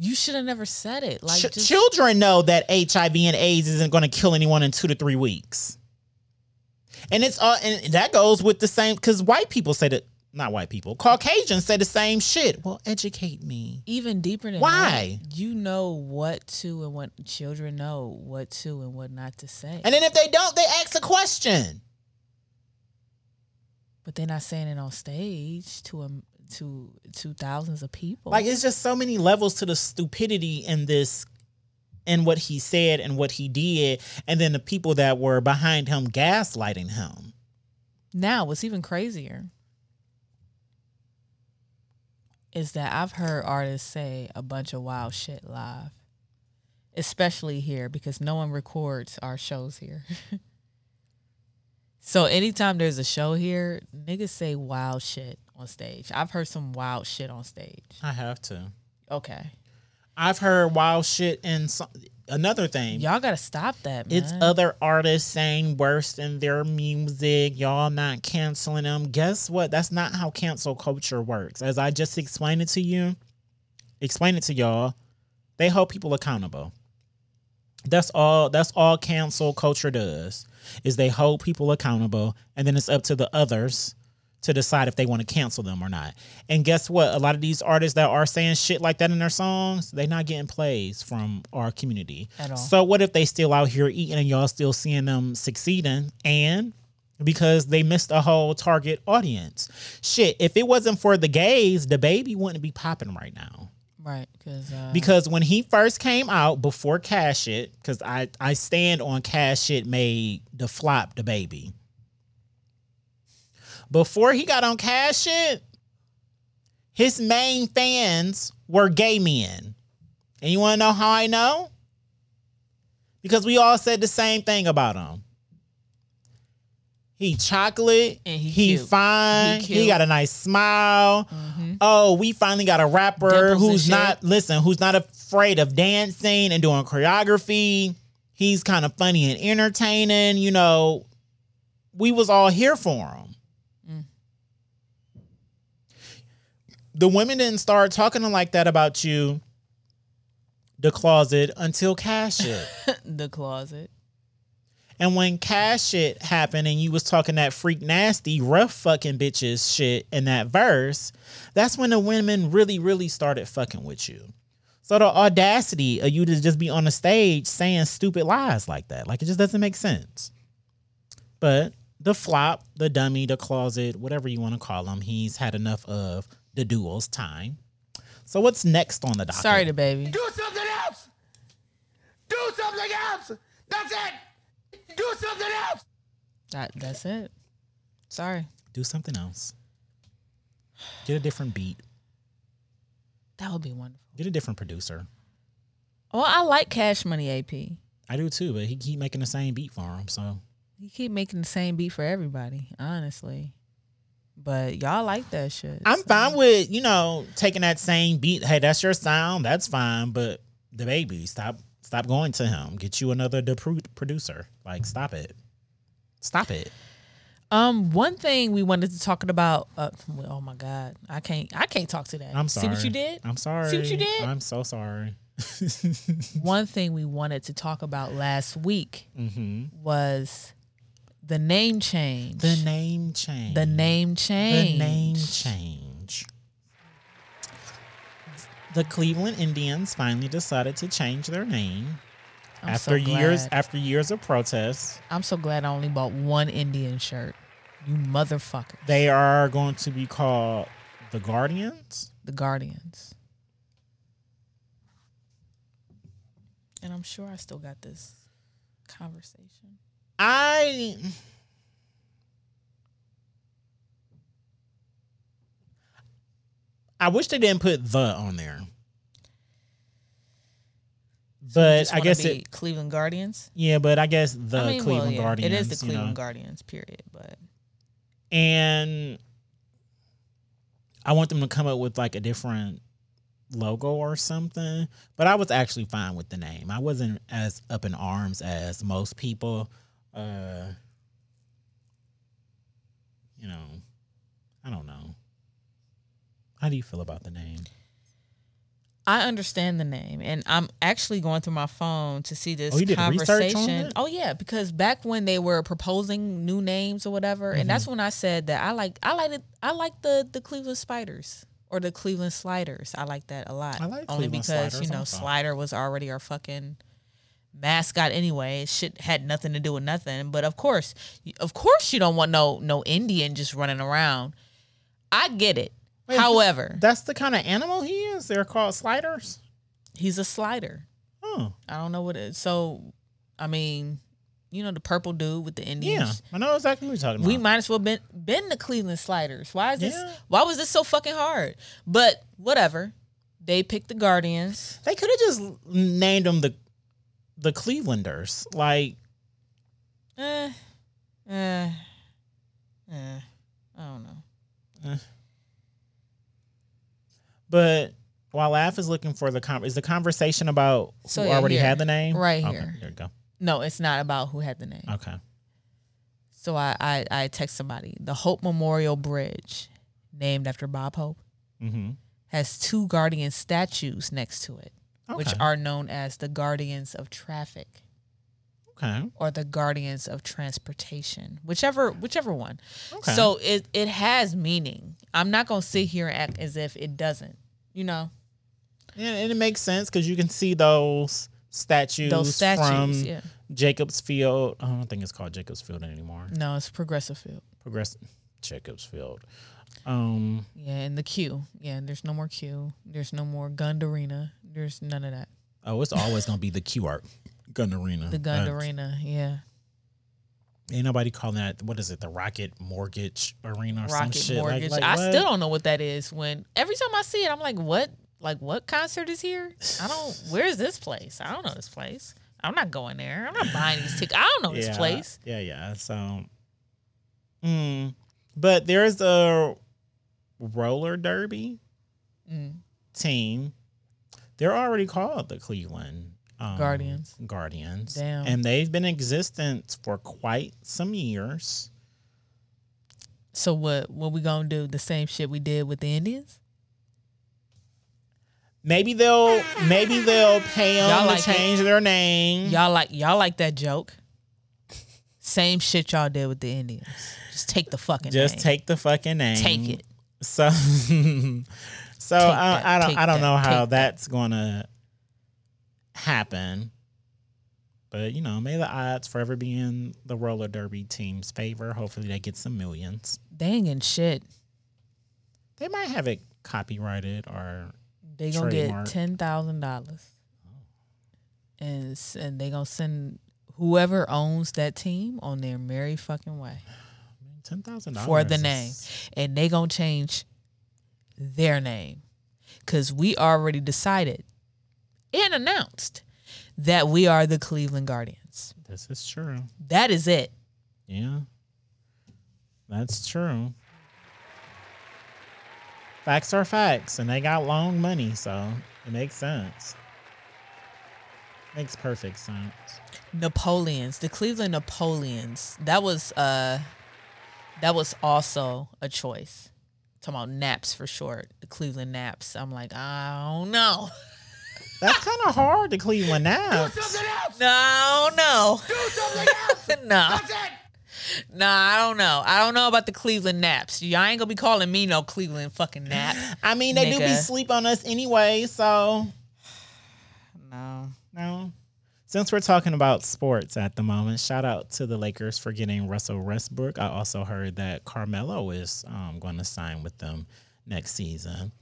You should have never said it. Like, Ch- just- Children know that H I V and AIDS isn't going to kill anyone in two to three weeks. And it's all, and that goes with the same, because white people say that, not white people, Caucasians say the same shit. Well, educate me. Even deeper than why that, you know what to and what children know what to and what not to say. And then if they don't, they ask a question. But they're not saying it on stage to um, to to thousands of people. Like, it's just so many levels to the stupidity in this, in what he said and what he did, and then the people that were behind him gaslighting him. Now, what's even crazier is that I've heard artists say a bunch of wild shit live, especially here, because no one records our shows here. So anytime there's a show here, niggas say wild shit on stage. I've heard some wild shit on stage. I have to. Okay. I've heard wild shit and some, another thing. Y'all got to stop that, man. It's other artists saying worse than their music. Y'all not canceling them. Guess what? That's not how cancel culture works. As I just explained it to you, explained it to y'all, they hold people accountable. That's all. That's all cancel culture does, is they hold people accountable, and then it's up to the others to decide if they want to cancel them or not. And guess what? A lot of these artists that are saying shit like that in their songs, they're not getting plays from our community at all. So what if they still out here eating and y'all still seeing them succeeding? And because they missed a whole target audience. Shit, if it wasn't for the gays, DaBaby wouldn't be popping right now. Right, because uh... because when he first came out before Cash It, because I, I stand on Cash It made the flop DaBaby. Before he got on Cash It, his main fans were gay men. And you want to know how I know? Because we all said the same thing about him. He chocolate, and he, he fine, he, he got a nice smile. Mm-hmm. Oh, we finally got a rapper Dimples who's not, listen, who's not afraid of dancing and doing choreography. He's kind of funny and entertaining. You know, we was all here for him. Mm. The women didn't start talking like that about you, the closet, until Cash It. The closet. And when Cash Shit happened and you was talking that freak nasty, rough fucking bitches shit in that verse, that's when the women really, really started fucking with you. So the audacity of you to just be on the stage saying stupid lies like that, like, it just doesn't make sense. But the flop, the dummy, the closet, whatever you want to call him, he's had enough of the duo's time. So what's next on the docket? Sorry, DaBaby. Do something else! Do something else! That's it! Do something else. That, that's it. Sorry. Do something else. Get a different beat. That would be wonderful. Get a different producer. Well, I like Cash Money A P. I do too, but he keep making the same beat for him, so. He keep making the same beat for everybody, honestly. But y'all like that shit. I'm so. fine with, you know, taking that same beat. Hey, that's your sound. That's fine, but DaBaby, stop. Stop going to him. Get you another de- producer. Like, stop it. Stop it. Um, one thing we wanted to talk about. Uh, oh my God, I can't. I can't talk to that. I'm sorry. See what you did? I'm sorry. See what you did? I'm so sorry. One thing we wanted to talk about last week mm-hmm. was The name change. The name change. The name change. The name change. The Cleveland Indians finally decided to change their name I'm after so years after years of protests. I'm so glad I only bought one Indian shirt. You motherfuckers. They are going to be called the Guardians. The Guardians. And I'm sure I still got this conversation. I I wish they didn't put the on there. But so I guess it Cleveland Guardians. Yeah, but I guess the I mean, Cleveland well, yeah, Guardians. It is the Cleveland you know. Guardians, period, but and I want them to come up with like a different logo or something. But I was actually fine with the name. I wasn't as up in arms as most people. Uh, you know, I don't know. How do you feel about the name? I understand the name, and I'm actually going through my phone to see this oh, you did conversation. Research on it? Oh yeah, because back when they were proposing new names or whatever, mm-hmm. and that's when I said that I like I like it, I like the the Cleveland Spiders. Or the Cleveland Sliders. I like that a lot. I like Only Cleveland because, sliders, you know, Slider was already our fucking mascot anyway. Shit had nothing to do with nothing. But of course, of course you don't want no no Indian just running around. I get it. Wait, however. That's the kind of animal he is? They're called sliders? He's a slider. Oh. I don't know what it is. So, I mean, you know, the purple dude with the Indians. Yeah, I know exactly what you're talking about. We might as well been been the Cleveland Sliders. Why is yeah. this? Why was this so fucking hard? But whatever, they picked the Guardians. They could have just named them the the Clevelanders. Like, eh, eh, eh. I don't know. Eh. But while Af is looking for the con- is the conversation about who so, yeah, already here. had the name right okay, here. There you go. No, it's not about who had the name. Okay. So I, I, I text somebody. The Hope Memorial Bridge, named after Bob Hope, mm-hmm. has two Guardian statues next to it, okay. which are known as the Guardians of Traffic. Okay. Or the Guardians of Transportation, whichever whichever one. Okay. So it, it has meaning. I'm not going to sit here and act as if it doesn't, you know? Yeah, and it makes sense because you can see those... Statues, Those statues from yeah. Jacobs Field. I don't think it's called Jacobs Field anymore. No, it's Progressive Field. Progressive Jacobs Field. Um, yeah, and the Q. Yeah, there's no more Q. There's no more Gund Arena. There's none of that. Oh, it's always gonna be the Q art. Gund Arena. The Gund uh, Arena. Yeah. Ain't nobody calling that. What is it? The Rocket Mortgage Arena or Rocket some shit. Mortgage. Like, like, I what? still don't know what that is. When every time I see it, I'm like, what? Like, what concert is here? I don't... Where's this place? I don't know this place. I'm not going there. I'm not buying these tickets. I don't know yeah, this place. Yeah, yeah. So... Mm. But there's a roller derby mm. team. They're already called the Cleveland... Um, Guardians. Guardians. Damn. And they've been in existence for quite some years. So what, what we gonna do? The same shit we did with the Indians? Maybe they'll maybe they'll pay them y'all to like change it. their name. Y'all like y'all like that joke. Same shit y'all did with the Indians. Just take the fucking. Just name. Just take the fucking name. Take it. So, so I, that, I don't I don't that, know how that's that. gonna happen. But you know, may the odds forever be in the roller derby team's favor. Hopefully, they get some millions. Dang and shit. They might have it copyrighted or. They gonna Trademark. get ten thousand dollars, oh. and and they gonna send whoever owns that team on their merry fucking way. Ten thousand dollars for the name, and they gonna change their name, cause we already decided and announced that we are the Cleveland Guardians. This is true. That is it. Yeah, that's true. Facts are facts, and they got loan money, so it makes sense. Makes perfect sense. Napoleons, the Cleveland Napoleons. That was uh, that was also a choice. I'm talking about Naps for short, the Cleveland Naps. I'm like, I don't know. That's kind of hard, the Cleveland Naps. Do something else. No, no. Do something else. No. That's it. Nah, I don't know. I don't know about the Cleveland naps. Y'all ain't gonna be calling me no Cleveland fucking nap. I mean, they nigga. do be sleep on us anyway, so. No. No. Since we're talking about sports at the moment, shout out to the Lakers for getting Russell Westbrook. I also heard that Carmelo is um, going to sign with them next season.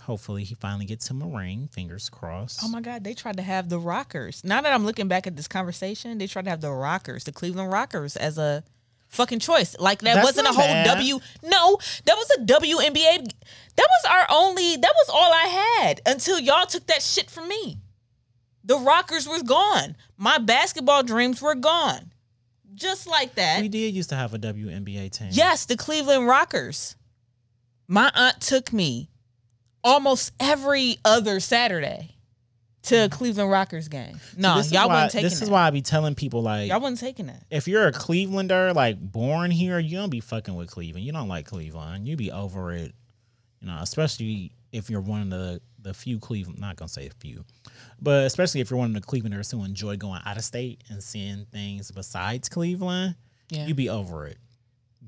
Hopefully he finally gets him a ring. Fingers crossed. Oh, my God. They tried to have the Rockers. Now that I'm looking back at this conversation, they tried to have the Rockers, the Cleveland Rockers, as a fucking choice. Like, that That's wasn't a whole bad. W. No, that was a W N B A. That was our only, that was all I had until y'all took that shit from me. The Rockers were gone. My basketball dreams were gone. Just like that. We did used to have a W N B A team. Yes, the Cleveland Rockers. My aunt took me almost every other Saturday to a Cleveland Rockers game. No, so y'all why, wasn't taking it. This is that. why I be telling people, like... Y'all wasn't taking it. If you're a Clevelander, like, born here, you don't be fucking with Cleveland. You don't like Cleveland. You be over it. You know, especially if you're one of the... A few Cleveland, not gonna say a few, but especially if you're one of the Clevelanders who enjoy going out of state and seeing things besides Cleveland, yeah. you'd be over it.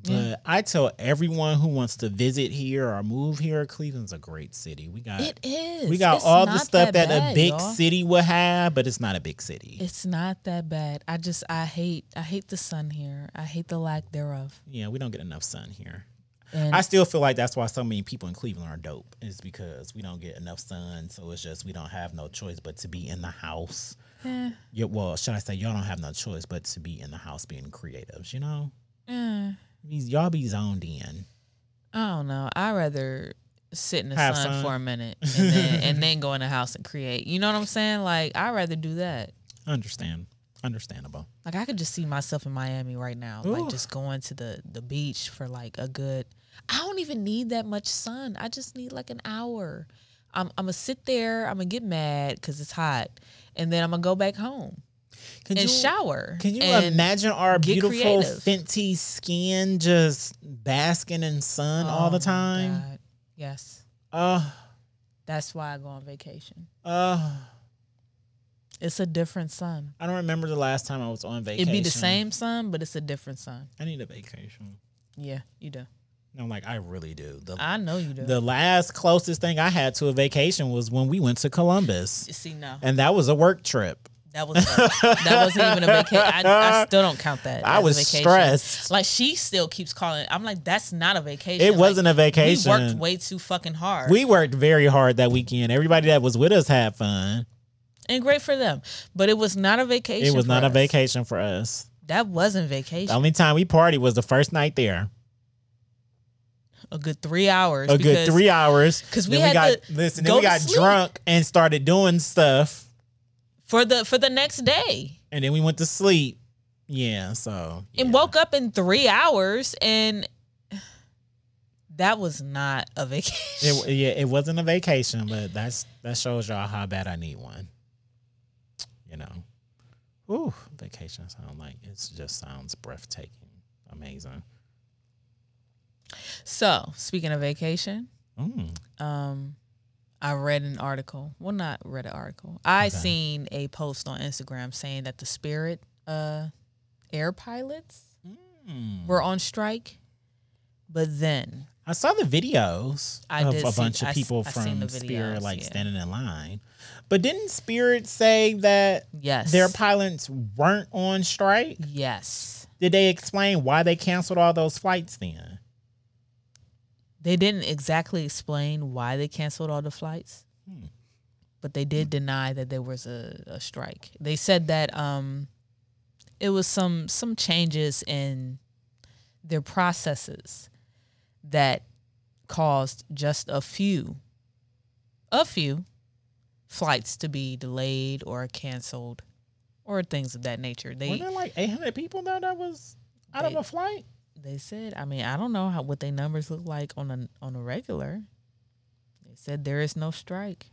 But yeah. I tell everyone who wants to visit here or move here, Cleveland's a great city. We got it is. We got it's all the stuff that, that bad, a big y'all. city would have, but it's not a big city. It's not that bad. I just I hate I hate the sun here. I hate the lack thereof. Yeah, we don't get enough sun here. And I still feel like that's why so many people in Cleveland are dope, is because we don't get enough sun. So it's just we don't have no choice but to be in the house. Eh. Yeah, well, should I say y'all don't have no choice but to be in the house being creatives, you know? Eh. Y'all be zoned in. I don't know. I'd rather sit in the sun, sun for a minute and then, and then go in the house and create. You know what I'm saying? Like, I'd rather do that. I understand. Understandable. Like, I could just see myself in Miami right now. Ooh. Like, just going to the, the beach for, like, a good... I don't even need that much sun. I just need, like, an hour. I'm I'm going to sit there. I'm going to get mad because it's hot. And then I'm going to go back home can and you, shower. Can you imagine our beautiful Fenty skin just basking in sun oh all the time? God. Yes. Uh, That's why I go on vacation. Uh It's a different sun. I don't remember the last time I was on vacation. It'd be the same sun, but it's a different sun. I need a vacation. Yeah, you do. No, like, I really do. The, I know you do. The last closest thing I had to a vacation was when we went to Columbus. You see, no. And that was a work trip. That, was a, that wasn't even a vacation. I, I still don't count that I as was a vacation. Stressed. Like, she still keeps calling. I'm like, that's not a vacation. It wasn't like, a vacation. We worked way too fucking hard. We worked very hard that weekend. Everybody that was with us had fun. And great for them. But it was not a vacation It was for not us. a vacation for us. That wasn't vacation. The only time we partied was the first night there. A good three hours. A because, good three hours. Because we then had we got, to listen, go then we got sleep. drunk and started doing stuff. For the for the next day. And then we went to sleep. Yeah, so. Yeah. And woke up in three hours and... That was not a vacation. It, yeah, it wasn't a vacation, but that's that shows y'all how bad I need one. You know, ooh, vacation sound like it just sounds breathtaking, amazing. So speaking of vacation, mm. um, I read an article. Well, not read an article. I okay. seen a post on Instagram saying that the Spirit uh, Air pilots mm. were on strike, but then. I saw the videos I of a bunch see, of people I, from I videos, Spirit, like, yeah. standing in line. But didn't Spirit say that yes. their pilots weren't on strike? Yes. Did they explain why they canceled all those flights then? They didn't exactly explain why they canceled all the flights. Hmm. But they did hmm. deny that there was a, a strike. They said that um, it was some some changes in their processes that caused just a few, a few flights to be delayed or canceled or things of that nature. They, were there like eight hundred people though that was out they, of a flight? They said, I mean, I don't know how what their numbers look like on a, on a regular. They said there is no strike.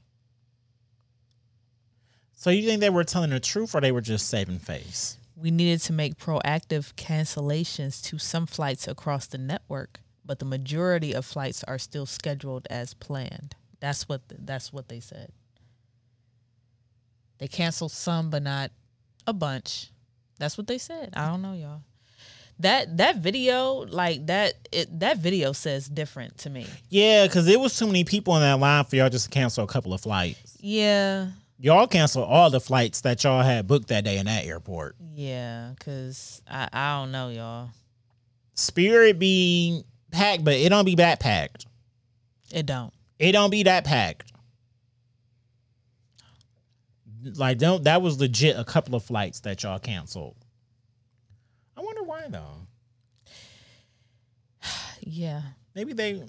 So you think they were telling the truth or they were just saving face? We needed to make proactive cancellations to some flights across the network. But the majority of flights are still scheduled as planned. That's what the, that's what they said. They canceled some, but not a bunch. That's what they said. I don't know, y'all. that that video, like that it, that video says different to me. Yeah, because there was too many people on that line for y'all just to cancel a couple of flights. Yeah. Y'all canceled all the flights that y'all had booked that day in that airport. Yeah, because I, I don't know, y'all. Spirit be packed, but it don't be that packed. It don't. It don't be that packed. Like, don't that was legit a couple of flights that y'all canceled. I wonder why, though. Yeah. Maybe they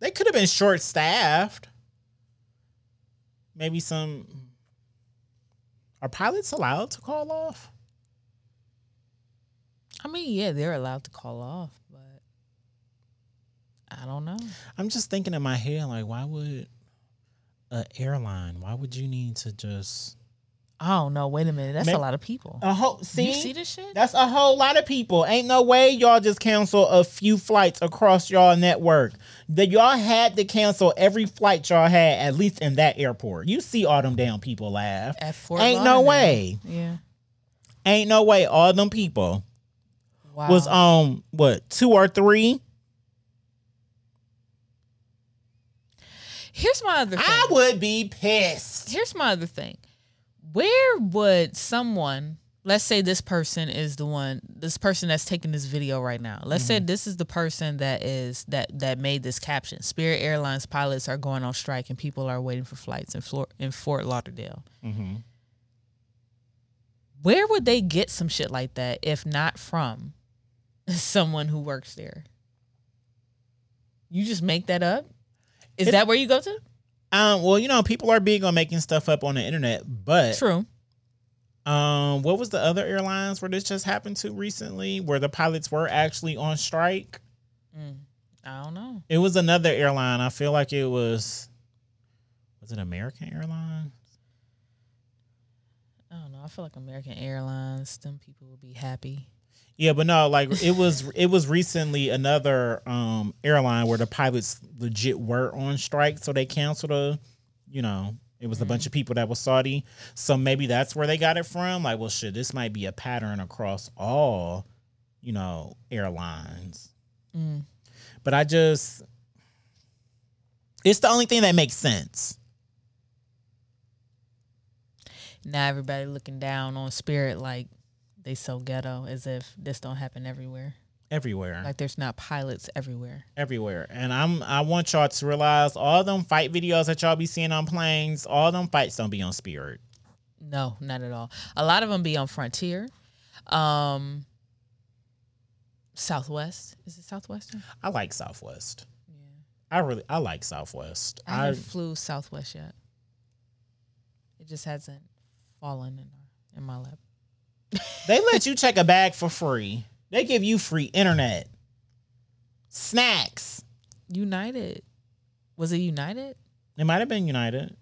they could have been short-staffed. Maybe some... Are pilots allowed to call off? I mean, yeah, they're allowed to call off, but I don't know. I'm just thinking in my head, like, why would an airline, why would you need to just... I don't know. Wait a minute. That's Maybe, a lot of people. A whole, see? You see this shit? That's a whole lot of people. Ain't no way y'all just cancel a few flights across y'all network. That y'all had to cancel every flight y'all had, at least in that airport. You see all them damn people laugh. At Fort Ain't Lauderdale. No way. Yeah. Ain't no way all them people wow. was on, um, what, two or three? Here's my other thing. I would be pissed. Here's my other thing. Where would someone, let's say this person is the one, this person that's taking this video right now. Let's mm-hmm. say this is the person that is that that made this caption. Spirit Airlines pilots are going on strike and people are waiting for flights in Flor- in Fort Lauderdale. Mm-hmm. Where would they get some shit like that if not from someone who works there? You just make that up? Is it's- that where you go to? Um, well, you know, people are big on making stuff up on the internet, but true. Um, what was the other airlines where this just happened to recently, where the pilots were actually on strike? Mm, I don't know. It was another airline. I feel like it was. Was it American Airlines? I don't know. I feel like American Airlines. Them people would be happy. Yeah, but no, like it was it was recently another um, airline where the pilots legit were on strike, so they canceled a, you know, it was mm-hmm. a bunch of people that was Saudi. So maybe that's where they got it from. Like, well, shit, this might be a pattern across all, you know, airlines. Mm. But I just, it's the only thing that makes sense. Now everybody looking down on Spirit like, they so ghetto, as if this don't happen everywhere. Everywhere. Like there's not pilots everywhere. Everywhere. And I'm I want y'all to realize all them fight videos that y'all be seeing on planes, all them fights don't be on Spirit. No, not at all. A lot of them be on Frontier. Um, Southwest. Is it Southwestern? I like Southwest. Yeah. I really I like Southwest. I haven't I, flew Southwest yet. It just hasn't fallen in in my lap. They let you check a bag for free. They give you free internet, snacks. United. Was it United? It might have been United.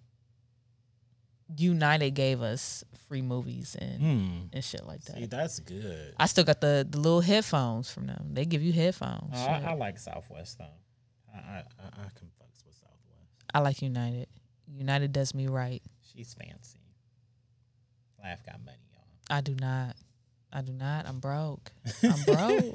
United gave us free movies and mm. and shit like that. See, that's good. I still got the, the little headphones from them. They give you headphones. Oh, I, I like Southwest, though. I, I, I, I can fuck with Southwest. I like United. United does me right. She's fancy. Laugh got money. I do not. I do not. I'm broke. I'm broke.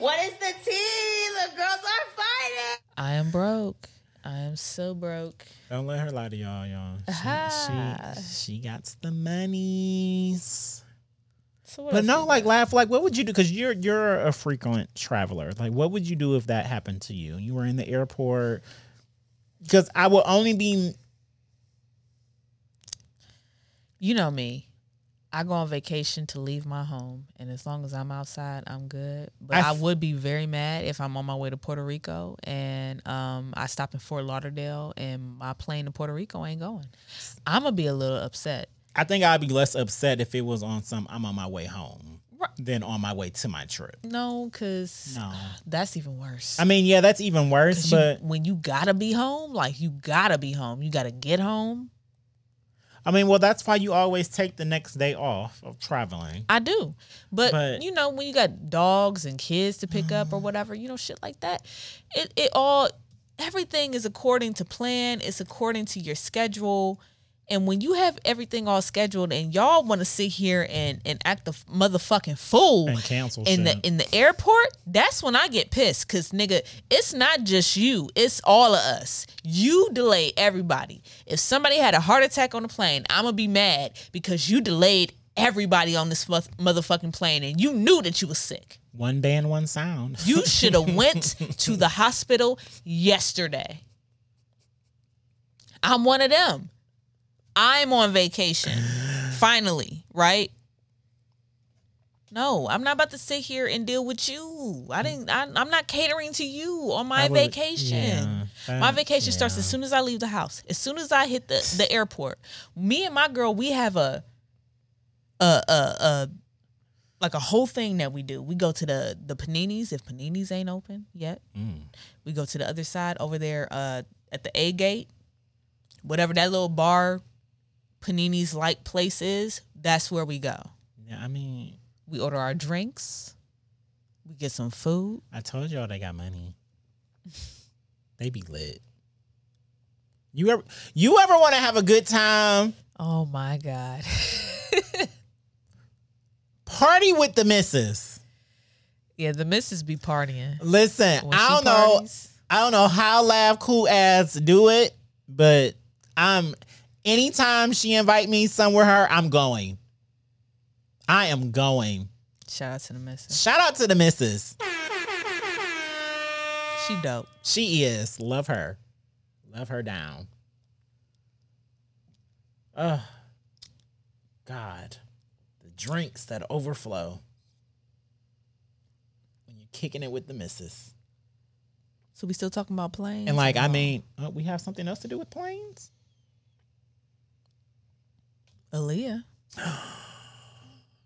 What is the tea? The girls are fighting. I am broke. I am so broke. Don't let her lie to y'all, y'all. She, she, she got the monies. So what but no, like, laugh. Like, what would you do? Because you're you're a frequent traveler. Like, what would you do if that happened to you? You were in the airport. Because I will only be... You know me. I go on vacation to leave my home, and as long as I'm outside, I'm good. But I, f- I would be very mad if I'm on my way to Puerto Rico and um, I stop in Fort Lauderdale and my plane to Puerto Rico ain't going. I'm going to be a little upset. I think I'd be less upset if it was on some I'm on my way home right. than on my way to my trip. No, because no. that's even worse. I mean, yeah, that's even worse. But you, when you got to be home, like you got to be home. You got to get home. I mean, well, that's why you always take the next day off of traveling. I do. But, but you know, when you got dogs and kids to pick uh, up or whatever, you know, shit like that, it, it all, everything is according to plan. It's according to your schedule. And when you have everything all scheduled and y'all want to sit here and, and act the motherfucking fool and cancel in shit. the in the airport, that's when I get pissed. Cause nigga, it's not just you, it's all of us. You delay everybody. If somebody had a heart attack on the plane, I'm gonna be mad because you delayed everybody on this motherfucking plane and you knew that you was sick. One band, one sound. You should have went to the hospital yesterday. I'm one of them. I'm on vacation. Finally, right? No, I'm not about to sit here and deal with you. I didn't I, I'm not catering to you on my would, vacation. Yeah, that, my vacation yeah. starts as soon as I leave the house. As soon as I hit the, the airport. Me and my girl, we have a a a, a like a whole thing that we do. We go to the the Paninis, if Paninis ain't open yet. Mm. We go to the other side over there uh, at the A gate, whatever that little bar Paninis like place is. That's where we go. Yeah, I mean, we order our drinks, we get some food. I told y'all they got money. They be lit. You ever you ever want to have a good time? Oh my god. Party with the missus. Yeah, the missus be partying. Listen, when I don't parties. know. I don't know how laugh cool ass do it, but I'm anytime she invite me somewhere, her I'm going. I am going. Shout out to the missus. Shout out to the missus. She dope. She is. Love her. Love her down. Oh, God. Drinks that overflow when you're kicking it with the missus. So we still talking about planes? And like, no. I mean, uh, we have something else to do with planes? Aaliyah.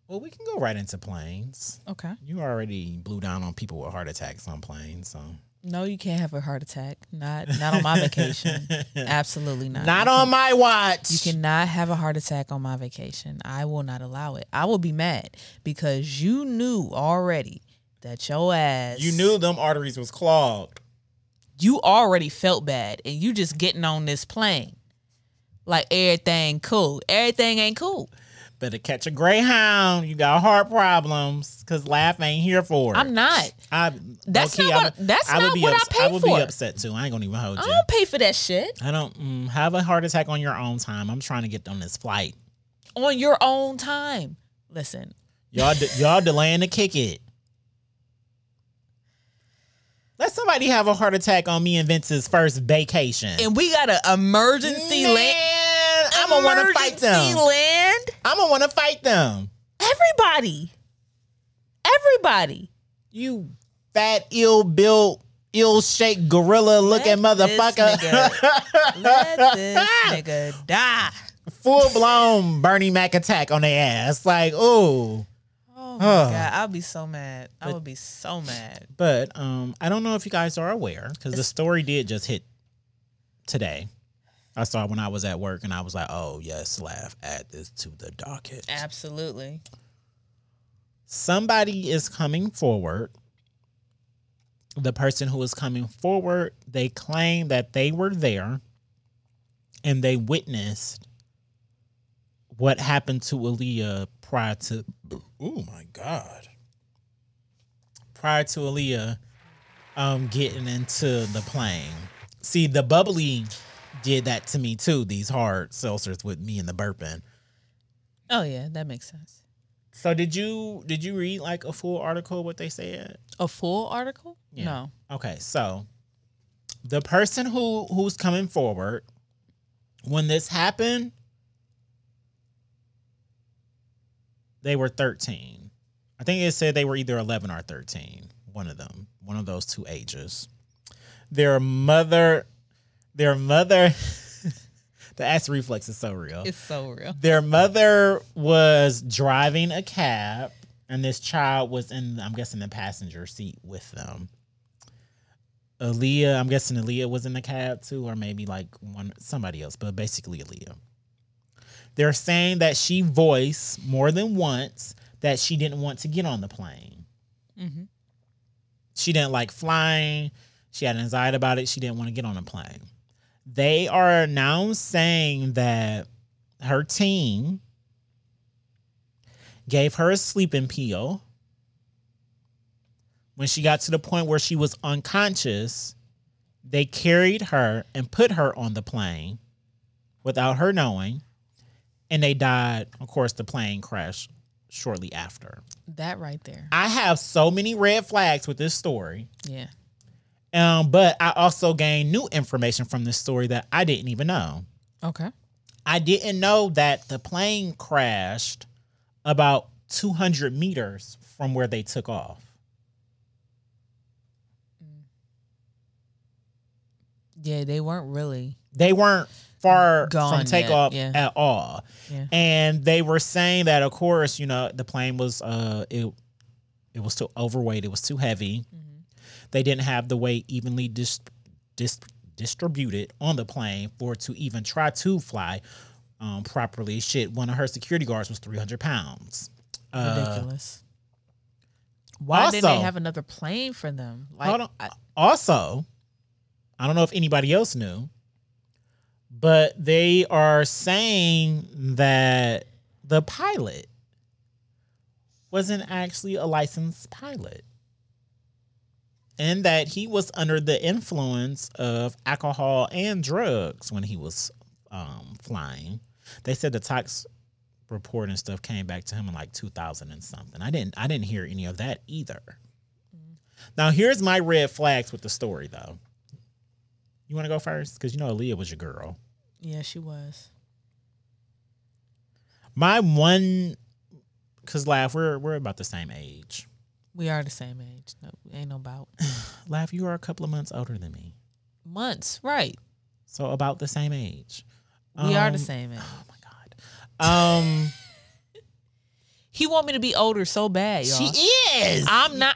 Well, we can go right into planes. Okay. You already blew down on people with heart attacks on planes, so. No, you can't have a heart attack. Not not on my vacation. Absolutely not. Not on my watch. You cannot have a heart attack on my vacation. I will not allow it. I will be mad because you knew already that your ass. You knew them arteries was clogged. You already felt bad and you just getting on this plane. Like everything cool. Everything ain't cool. Better catch a Greyhound. You got heart problems because Laugh ain't here for it. I'm not. I, that's okay, not what I, that's I not what ups- I pay for. I would be for. upset too. I ain't going to even hold you. I don't pay for that shit. I don't mm, have a heart attack on your own time. I'm trying to get on this flight. On your own time. Listen. Y'all de- y'all delaying to kick it. Let somebody have a heart attack on me and Vince's first vacation. And we got an emergency Man, land. I'm going to want to fight them. Emergency land. I'm gonna want to fight them. Everybody, everybody, you fat, ill-built, ill-shaped, gorilla-looking motherfucker. Nigga. Let this nigga die. Full-blown Bernie Mac attack on their ass. Like, ooh. Oh my oh. god, I'll be so mad. But, I would be so mad. But um, I don't know if you guys are aware because the story did just hit today. I saw when I was at work and I was like, oh, yes, Laugh, add this to the docket. Absolutely. Somebody is coming forward. The person who is coming forward, they claim that they were there and they witnessed what happened to Aaliyah prior to, oh my God, prior to Aaliyah um, getting into the plane. See, the bubbly did that to me too, these hard seltzers with me and the burping. Oh yeah, that makes sense. So did you did you read like a full article what they said? A full article? Yeah. No. Okay, so the person who who's coming forward, when this happened, they were thirteen. I think it said they were either eleven or thirteen, one of them, one of those two ages. Their mother Their mother, the ass reflex is so real. It's so real. Their mother was driving a cab, and this child was in, I'm guessing, the passenger seat with them. Aaliyah, I'm guessing Aaliyah was in the cab too, or maybe like one somebody else, but basically Aaliyah. They're saying that she voiced more than once that she didn't want to get on the plane. Mm-hmm. She didn't like flying. She had anxiety about it. She didn't want to get on a plane. They are now saying that her team gave her a sleeping pill when she got to the point where she was unconscious. They carried her and put her on the plane without her knowing, and they died. Of course, the plane crashed shortly after. That right there. I have so many red flags with this story. Yeah. Um, but I also gained new information from this story that I didn't even know. Okay. I didn't know that the plane crashed about two hundred meters from where they took off. Yeah, they weren't really. They weren't far from takeoff yet, yeah. at all. Yeah. And they were saying that, of course, you know, the plane was, uh, it it was too overweight. It was too heavy. Mm-hmm. They didn't have the weight evenly dis- dis- distributed on the plane for it to even try to fly um, properly. Shit, one of her security guards was three hundred pounds. Ridiculous. Uh, Why also, didn't they have another plane for them? Like, hold on. I, also... I don't know if anybody else knew, but they are saying that the pilot wasn't actually a licensed pilot and that he was under the influence of alcohol and drugs when he was um, flying. They said the tox report and stuff came back to him in like two thousand and something. I didn't, I didn't hear any of that either. Now, here's my red flags with the story, though. You want to go first? Because you know Aaliyah was your girl. Yeah, she was. My one, because Laugh, we're we're about the same age. We are the same age. No, ain't no bout. Laugh, you are a couple of months older than me. Months, right. So about the same age. We um, are the same age. Oh, my God. Um, He want me to be older so bad, y'all. She is. I'm not.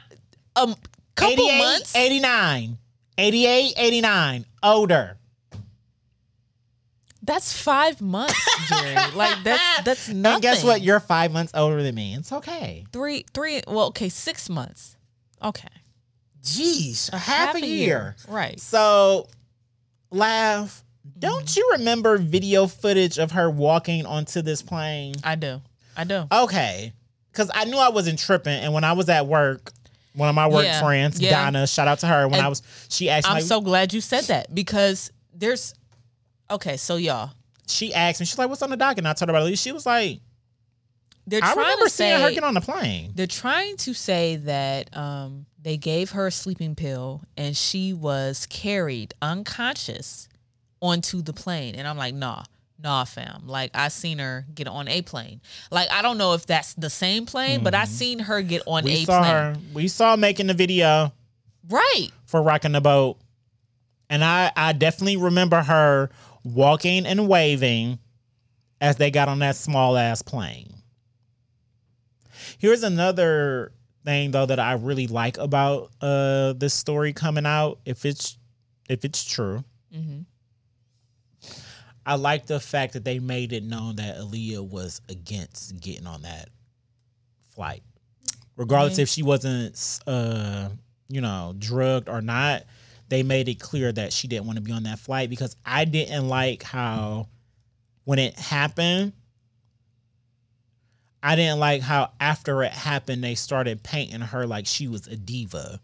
A couple months? eighty-nine. eighty-eight, eighty-nine, older. That's five months, Jerry. Like, that's that's nothing. And guess what? You're five months older than me. It's okay. Three, three. Well, okay, six months. Okay. Jeez, a half, half a year. year. Right. So, Laugh, don't mm-hmm. you remember video footage of her walking onto this plane? I do. I do. Okay. Because I knew I wasn't tripping, and when I was at work... One of my work yeah, friends, yeah. Donna, shout out to her. When and I was, she asked me. I'm like, so glad you said that because there's, okay, so y'all. She asked me, she's like, what's on the docket? And I told her about it. She was like, they're I remember to seeing say, her get on the plane. They're trying to say that um, they gave her a sleeping pill and she was carried unconscious onto the plane. And I'm like, nah. Nah, fam. Like, I seen her get on a plane. Like, I don't know if that's the same plane, mm-hmm. but I seen her get on we a saw plane. Her. We saw her making the video. Right. For Rocking the Boat. And I, I definitely remember her walking and waving as they got on that small-ass plane. Here's another thing, though, that I really like about uh, this story coming out, if it's, if it's true. Mm-hmm. I like the fact that they made it known that Aaliyah was against getting on that flight. Regardless okay. if she wasn't, uh, you know, drugged or not, they made it clear that she didn't want to be on that flight because I didn't like how when it happened, I didn't like how after it happened, they started painting her like she was a diva.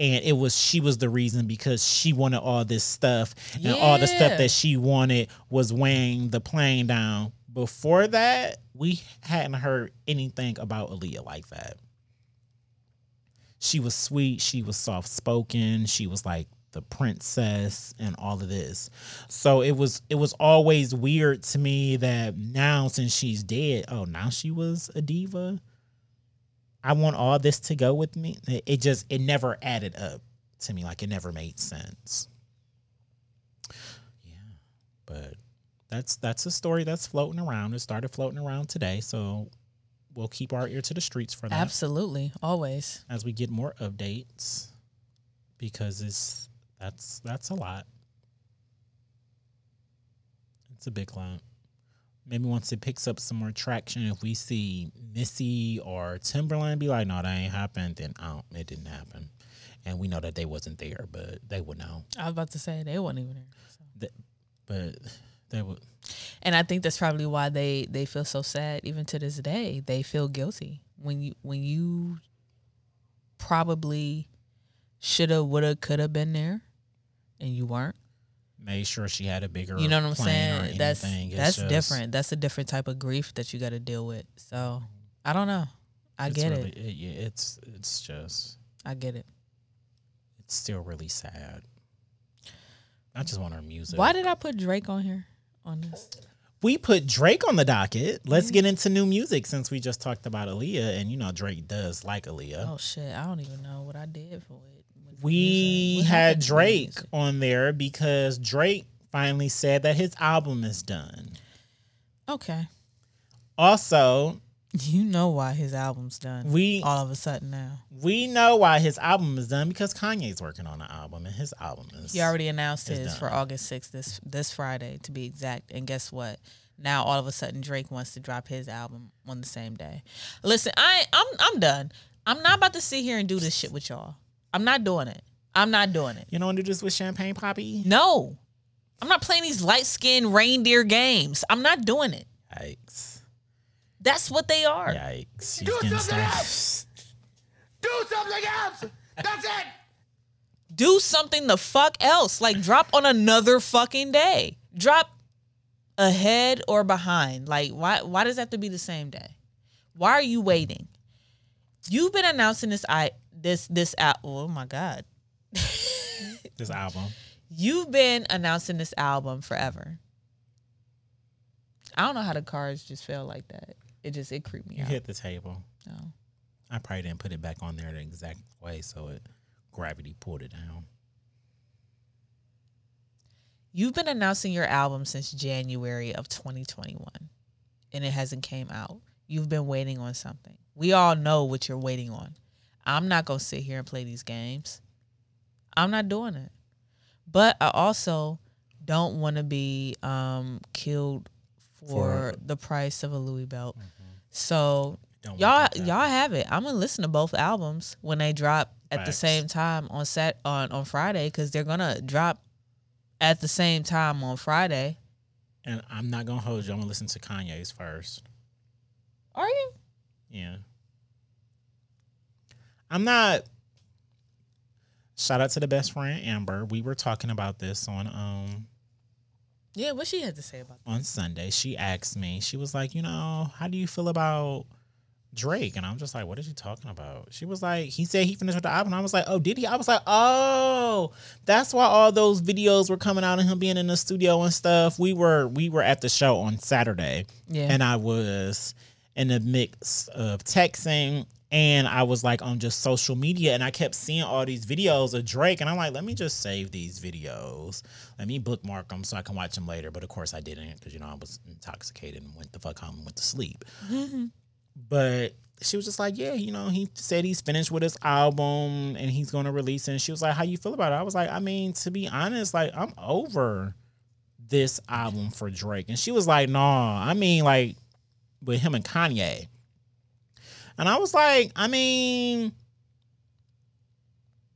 And it was she was the reason because she wanted all this stuff. And yeah. all the stuff that she wanted was weighing the plane down. Before that, we hadn't heard anything about Aaliyah like that. She was sweet. She was soft-spoken. She was like the princess and all of this. So it was it was always weird to me that now since she's dead, oh, now she was a diva? I want all this to go with me. It just, it never added up to me. Like, it never made sense. Yeah. But that's that's a story that's floating around. It started floating around today. So we'll keep our ear to the streets for that. Absolutely. Always. As we get more updates. Because it's that's that's a lot. It's a big lot. Maybe once it picks up some more traction, if we see Missy or Timberland be like, no, that ain't happened, then I don't, it didn't happen. And we know that they wasn't there, but they would know. I was about to say, they wasn't even there. So. The, but They would. And I think that's probably why they, they feel so sad even to this day. They feel guilty when you when you probably shoulda, woulda, coulda been there and you weren't. Made sure she had a bigger, you know what I'm saying? That's that's just different. That's a different type of grief that you got to deal with. So I don't know. I it's get really, it. it. Yeah, it's it's just. I get it. It's still really sad. I just want her music. Why did I put Drake on here on this? We put Drake on the docket. Let's mm-hmm. get into new music since we just talked about Aaliyah, and you know Drake does like Aaliyah. Oh shit! I don't even know what I did for it. We had Drake on there because Drake finally said that his album is done. Okay. Also, you know why his album's done. We all of a sudden now. We know why his album is done because Kanye's working on an album and his album is. He already announced his for August sixth, this this Friday to be exact. And guess what? Now all of a sudden Drake wants to drop his album on the same day. Listen, I I'm I'm done. I'm not about to sit here and do this shit with y'all. I'm not doing it. I'm not doing it. You don't want to do this with Champagne Poppy? No. I'm not playing these light-skinned reindeer games. I'm not doing it. Yikes. That's what they are. Yikes. Do something start. else. Do something else. That's it. Do something the fuck else. Like, drop on another fucking day. Drop ahead or behind. Like, why, why does it have to be the same day? Why are you waiting? You've been announcing this... I. This this al- oh my god, this album. You've been announcing this album forever. I don't know how the cards just fell like that. It just it creeped me you out. You hit the table. No, oh. I probably didn't put it back on there the exact way, so it gravity pulled it down. You've been announcing your album since January of twenty twenty-one, and it hasn't came out. You've been waiting on something. We all know what you're waiting on. I'm not going to sit here and play these games. I'm not doing it. But I also don't want to be um, killed for, for the price of a Louis belt. Mm-hmm. So don't y'all y'all have it. I'm going to listen to both albums when they drop at Facts. the same time on Sat on, on Friday because they're going to drop at the same time on Friday. And I'm not going to hold you. I'm going to listen to Kanye's first. Are you? Yeah. I'm not. Shout out to the best friend Amber. We were talking about this on um. Yeah, what she had to say about that. On Sunday, she asked me. She was like, you know, how do you feel about Drake? And I'm just like, what is she talking about? She was like, he said he finished with the album. I was like, oh, did he? I was like, oh, that's why all those videos were coming out of him being in the studio and stuff. We were we were at the show on Saturday, yeah, and I was in the mix of texting. And I was like on just social media and I kept seeing all these videos of Drake. And I'm like, let me just save these videos. Let me bookmark them so I can watch them later. But of course I didn't because, you know, I was intoxicated and went the fuck home and went to sleep. Mm-hmm. But she was just like, yeah, you know, he said he's finished with his album and he's going to release it. And she was like, how you feel about it? I was like, I mean, to be honest, like I'm over this album for Drake. And she was like, nah, I mean, like with him and Kanye. And I was like, I mean,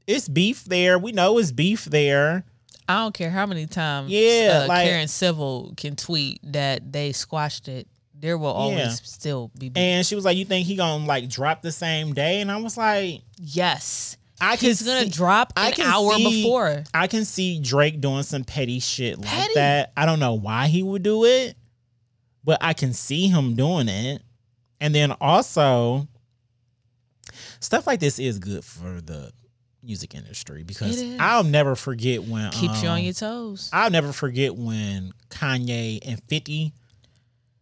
it's beef there. We know it's beef there. I don't care how many times yeah, uh, like, Karen Civil can tweet that they squashed it. There will always yeah. still be beef. And she was like, you think he gonna like drop the same day? And I was like, yes. I He's can gonna see, drop an I can hour see, before. I can see Drake doing some petty shit petty. like that. I don't know why he would do it, but I can see him doing it. And then also, stuff like this is good for the music industry because I'll never forget when... Keeps um, you on your toes. I'll never forget when Kanye and fifty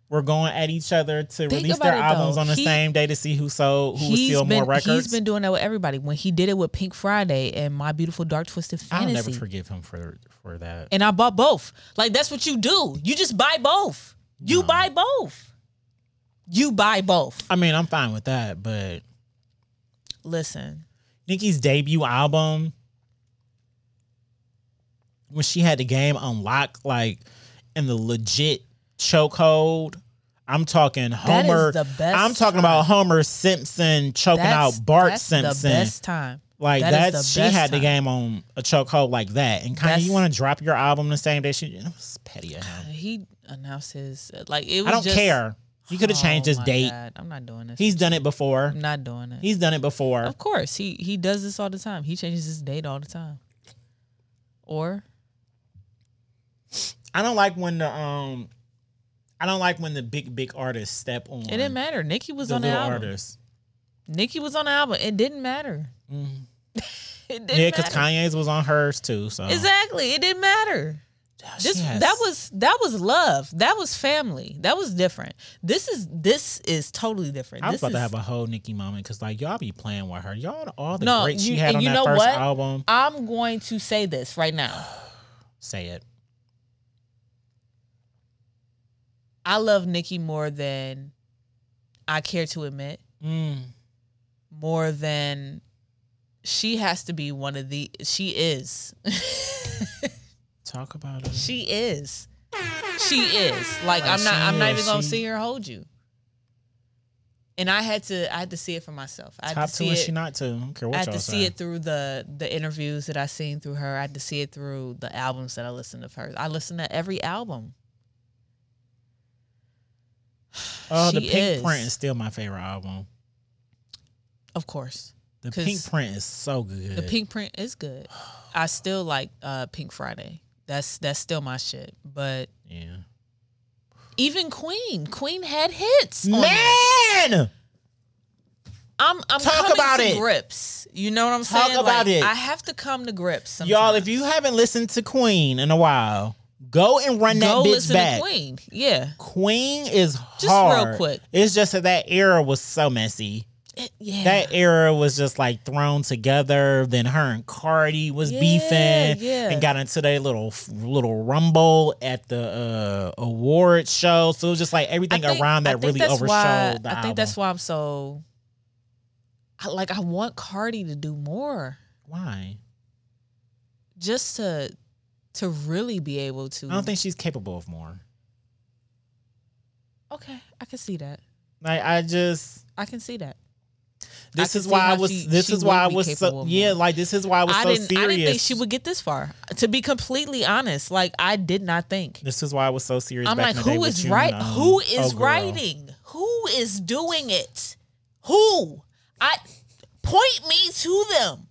were going at each other to Think release their albums though. on the he, same day to see who sold, who would sell more records. He's been doing that with everybody. When he did it with Pink Friday and My Beautiful Dark Twisted Fantasy. I'll never forgive him for, for that. And I bought both. Like, that's what you do. You just buy both. You no. buy both. You buy both. I mean, I'm fine with that, but listen, Nicki's debut album, when she had the game unlocked, like in the legit chokehold, I'm talking Homer. That is the best I'm talking time. about Homer Simpson choking that's, out Bart that's Simpson. That's the best time. Like that, that she had time. The game on a chokehold like that, and Kanye, you want to drop your album the same day? She it was petty. As hell. He announced his like it was. I don't just, care. You could have oh changed his date. God. I'm not doing this. He's done it before. I'm not doing it. He's done it before. Of course, he he does this all the time. He changes his date all the time. Or, I don't like when the um, I don't like when the big big artists step on. It didn't matter. Nicki was the on the album. Artists. Nicki was on the album. It didn't matter. Mm-hmm. It didn't yeah, because Kanye's was on hers too. So exactly, it didn't matter. Gosh, this yes. that was that was love. That was family. That was different. This is this is totally different. I was this about is, to have a whole Nicki moment because like y'all be playing with her. Y'all all the no, greats she had on you that know first what? album. I'm going to say this right now. Say it. I love Nicki more than I care to admit. Mm. More than. She has to be one of the... She is. Talk about it. She is. She is. Like, like I'm not I'm not is. even going to sit here and hold you. And I had to I had to see it for myself. I had Top to see two it, and she not two. I don't care what I had y'all to say. see it through the, the interviews that I seen through her. I had to see it through the albums that I listened to hers. I listened to every album. Oh, uh, The Pink is. Print is still my favorite album. Of course. The Pink Print is so good. The Pink Print is good. I still like uh, Pink Friday. That's that's still my shit. But yeah, even Queen, Queen had hits. Man, on I'm I'm Talk coming about to it. grips. You know what I'm Talk saying? Talk about like, it. I have to come to grips. Sometimes. Y'all, if you haven't listened to Queen in a while, go and run that go bitch listen back. To Queen, yeah. Queen is just hard. Real quick. It's just that that era was so messy. It, yeah. That era was just like thrown together. Then her and Cardi was yeah, beefing yeah. and got into their little little rumble at the uh, award show. So it was just like everything think, around that really overshadowed why, the I album. think that's why I'm so I, like I want Cardi to do more. Why? Just to to really be able to. I don't think she's capable of more. Okay, I can see that. Like I just I can see that. This is why I was. This is why I was so. Yeah, like this is why I was so serious. I didn't think she would get this far. To be completely honest, like I did not think. This is why I was so serious. I'm like, who is right? Who is writing? Who is doing it? Who? I point me to them.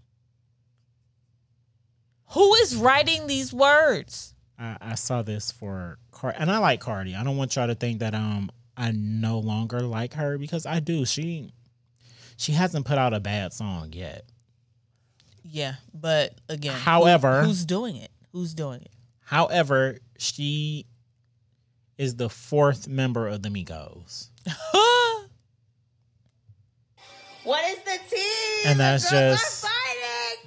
Who is writing these words? I, I saw this for Cardi, and I like Cardi. I don't want y'all to think that um I no longer like her because I do. She. She hasn't put out a bad song yet. Yeah, but again, however, who, who's doing it? Who's doing it? However, she is the fourth member of the Migos. What is the tea? And that's just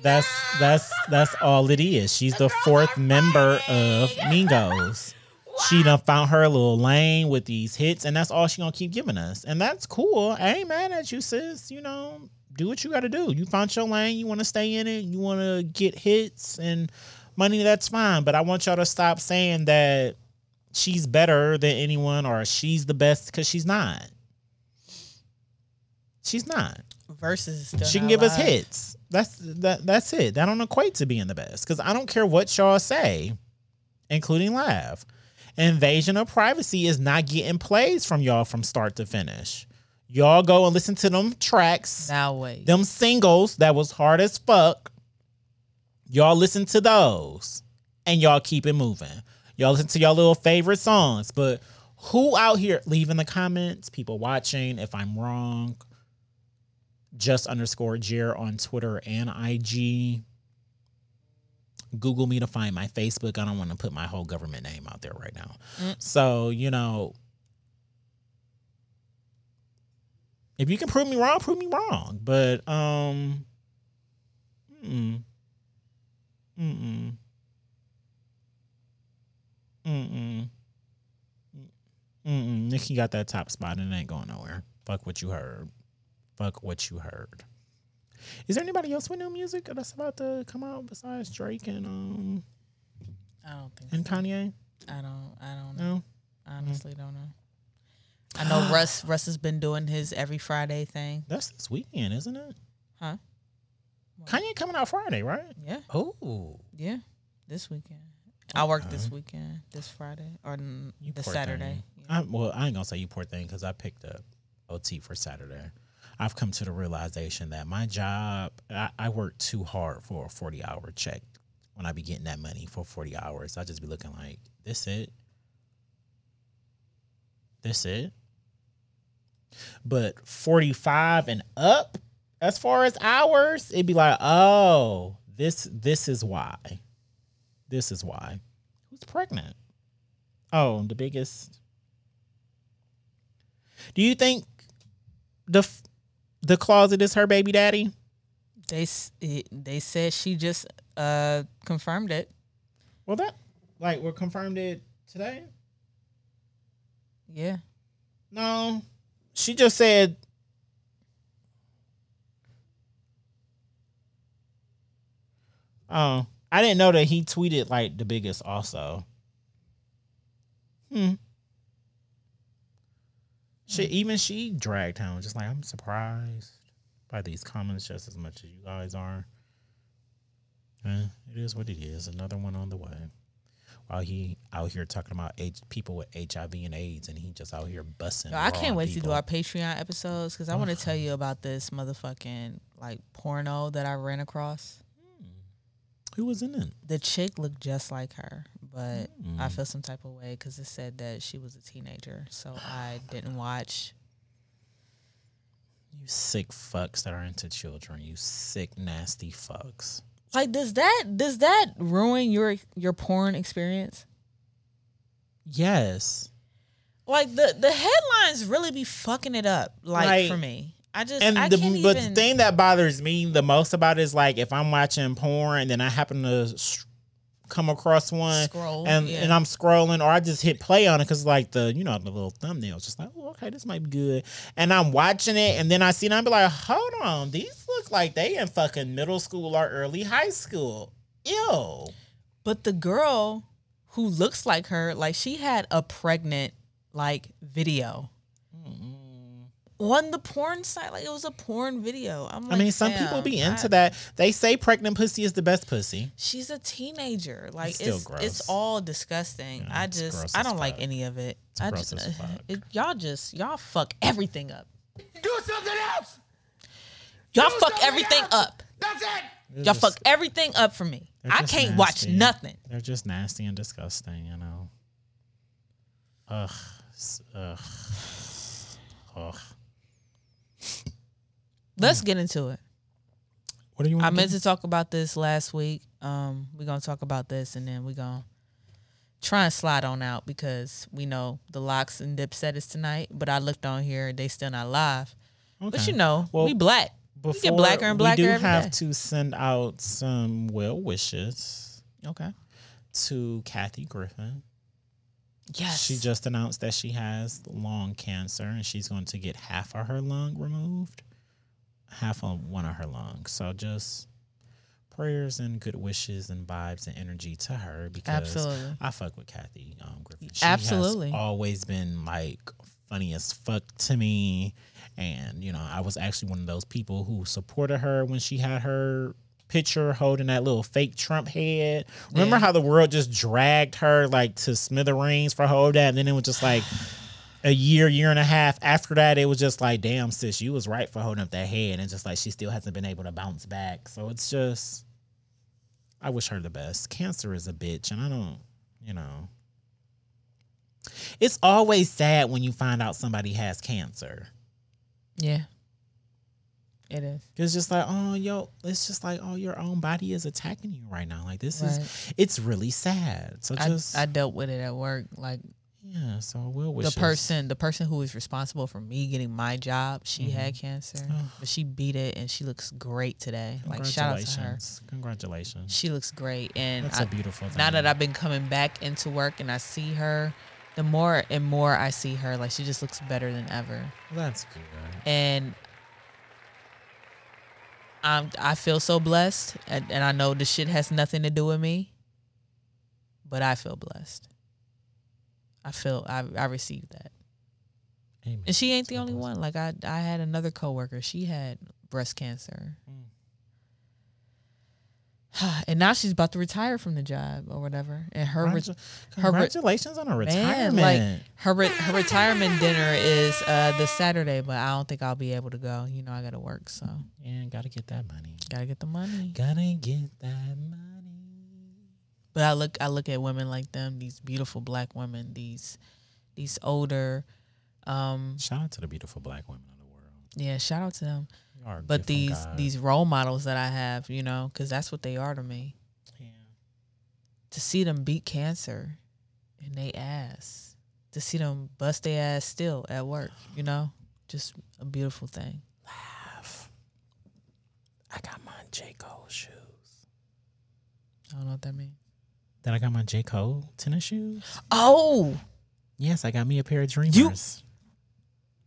that's that's that's all it is. She's the, the fourth member of Migos. She done found her little lane with these hits, and that's all she gonna keep giving us. And that's cool. I ain't mad at you, sis. You know, do what you gotta do. You found your lane. You wanna stay in it. You wanna get hits and money. That's fine. But I want y'all to stop saying that she's better than anyone or she's the best because she's not. She's not. Versus still she can give alive. us hits. That's that. That's it. That don't equate to being the best because I don't care what y'all say, including live. Invasion of privacy is not getting plays from y'all from start to finish. Y'all go and listen to them tracks. Now wait. Them singles that was hard as fuck. Y'all listen to those and y'all keep it moving. Y'all listen to y'all little favorite songs. But who out here, leave in the comments, people watching, if I'm wrong, just underscore Jer on Twitter and I G. Google me to find my Facebook. I don't want to put my whole government name out there right now. Mm. So, you know, if you can prove me wrong, prove me wrong. But, um, mm-mm. Mm-mm. Mm-mm. Mm-mm. Nicki got that top spot and it ain't going nowhere. Fuck what you heard. Fuck what you heard. Is there anybody else with new music that's about to come out besides Drake and um? I don't think and so. Kanye. I don't. I don't know. No? I honestly mm-hmm. don't know. I know Russ. Russ has been doing his every Friday thing. That's this weekend, isn't it? Huh? Kanye coming out Friday, right? Yeah. Oh. Yeah. This weekend. I work okay. this weekend, this Friday, or n- the Saturday. Yeah. I, well, I ain't going to say you poor thing because I picked up O T for Saturday. I've come to the realization that my job, I, I work too hard for a forty-hour check. When I be getting that money for forty hours, I just be looking like, this it? This it? But forty-five and up, as far as hours, it'd be like, oh, this this is why. This is why. Who's pregnant? Oh, the biggest. Do you think the the closet is her baby daddy? They they said she just uh, confirmed it. Well, that like we're confirmed it today. Yeah. No, she just said. Oh. I didn't know that he tweeted like the biggest also. Hmm. She even she dragged him. Just like I'm surprised by these comments just as much as you guys are. Eh, it is what it is. Another one on the way. While he out here talking about H- people with H I V and AIDS, and he just out here busting. Yo, I can't wait people. to do our Patreon episodes because I want to tell you about this motherfucking like porno that I ran across. Who was in it? The chick looked just like her, but mm. I feel some type of way because it said that she was a teenager, so I didn't watch. You sick fucks that are into children. You sick, nasty fucks. Like, does that does that ruin your your porn experience? Yes. Like the the headlines really be fucking it up. Like, like for me. I just, and I the, can't but even... the thing that bothers me the most about it is like if I'm watching porn and then I happen to sh- come across one Scroll, and, yeah. and I'm scrolling or I just hit play on it because like the, you know, the little thumbnail is just like, oh, okay, this might be good. And I'm watching it and then I see it and I'm like, hold on, these look like they in fucking middle school or early high school. Ew. But the girl who looks like her, like she had a pregnant like video. Mm-hmm. On the porn site, like it was a porn video. I'm like, I mean, some people be into I, that. They say pregnant pussy is the best pussy. She's a teenager. Like it's it's, gross. It's all disgusting. Yeah, I just I don't fuck. like any of it. It's I just uh, it, y'all just y'all fuck everything up. Do something else. Y'all Do fuck everything else. up. That's it. They're y'all just, fuck everything up for me. I can't nasty. watch nothing. They're just nasty and disgusting, you know. Ugh. Ugh. Ugh. Let's get into it. What do you want I to meant do? to talk about this last week. Um, we're going to talk about this and then we're going to try and slide on out because we know the Lox and Dipset is tonight, but I looked on here, they still not live. Okay. But you know, well, we black. We get blacker and blacker every day. We do have to send out some well wishes. Okay. To Kathy Griffin. Yes. She just announced that she has lung cancer and she's going to get half of her lung removed, half of one of her lungs. So just prayers and good wishes and vibes and energy to her because Absolutely. I fuck with Kathy um, Griffin. She Absolutely. has always been like funny as fuck to me. And, you know, I was actually one of those people who supported her when she had her picture holding that little fake Trump head. Remember yeah. how the world just dragged her like to smithereens for holding that, and then it was just like a year, year and a half after that, it was just like, damn sis, you was right for holding up that head, and it's just like she still hasn't been able to bounce back. So it's just, I wish her the best. Cancer is a bitch, and I don't, you know. It's always sad when you find out somebody has cancer. Yeah. It is. It's just like, oh, yo, it's just like, oh, your own body is attacking you right now. Like, this right. is, it's really sad. So I, just. I dealt with it at work. Like, yeah, so I will wish the person, the person who was responsible for me getting my job, she mm-hmm. had cancer. Oh. But she beat it and she looks great today. Like, shout out to her. Congratulations. She looks great. And that's I, a beautiful thing. Now that I've been coming back into work and I see her, the more and more I see her, like, she just looks better than ever. That's good. And I'm, I feel so blessed, and, and I know this shit has nothing to do with me, but I feel blessed. I feel I, I received that. Amen. And she ain't the only one. Like I, I had another coworker. She had breast cancer. Mm. And now she's about to retire from the job or whatever. And her, Congratu- re- her congratulations re- on her retirement. Man, like her re- her retirement dinner is uh, this Saturday, but I don't think I'll be able to go. You know, I gotta work, so yeah, gotta get that money. Gotta get the money. Gotta get that money. But I look, I look at women like them, these beautiful black women, these, these older. Um, shout out to the beautiful black women of the world. Yeah, shout out to them. But these guys. These role models that I have, you know, because that's what they are to me. Yeah. To see them beat cancer in they ass, to see them bust their ass still at work, you know, just a beautiful thing. Laugh. I got my J. Cole shoes. I don't know what that means. That I got my J. Cole tennis shoes? Oh! Yes, I got me a pair of Dreamers. You-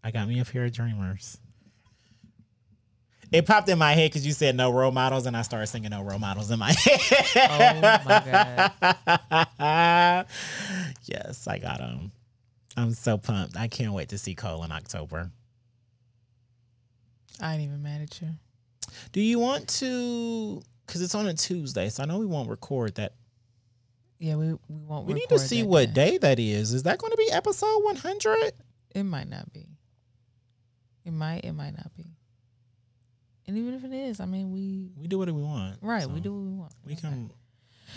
I got me a pair of Dreamers. It popped in my head because you said no role models, and I started singing no role models in my head. Oh, my God. Yes, I got them. I'm so pumped. I can't wait to see Cole in October. I ain't even mad at you. Do you want to, because it's on a Tuesday, so I know we won't record that. Yeah, we, we won't we record We need to see what day. day that is. Is that going to be episode one hundred? It might not be. It might, it might not be. And even if it is, I mean, we... We do what we want. Right, so we do what we want. We can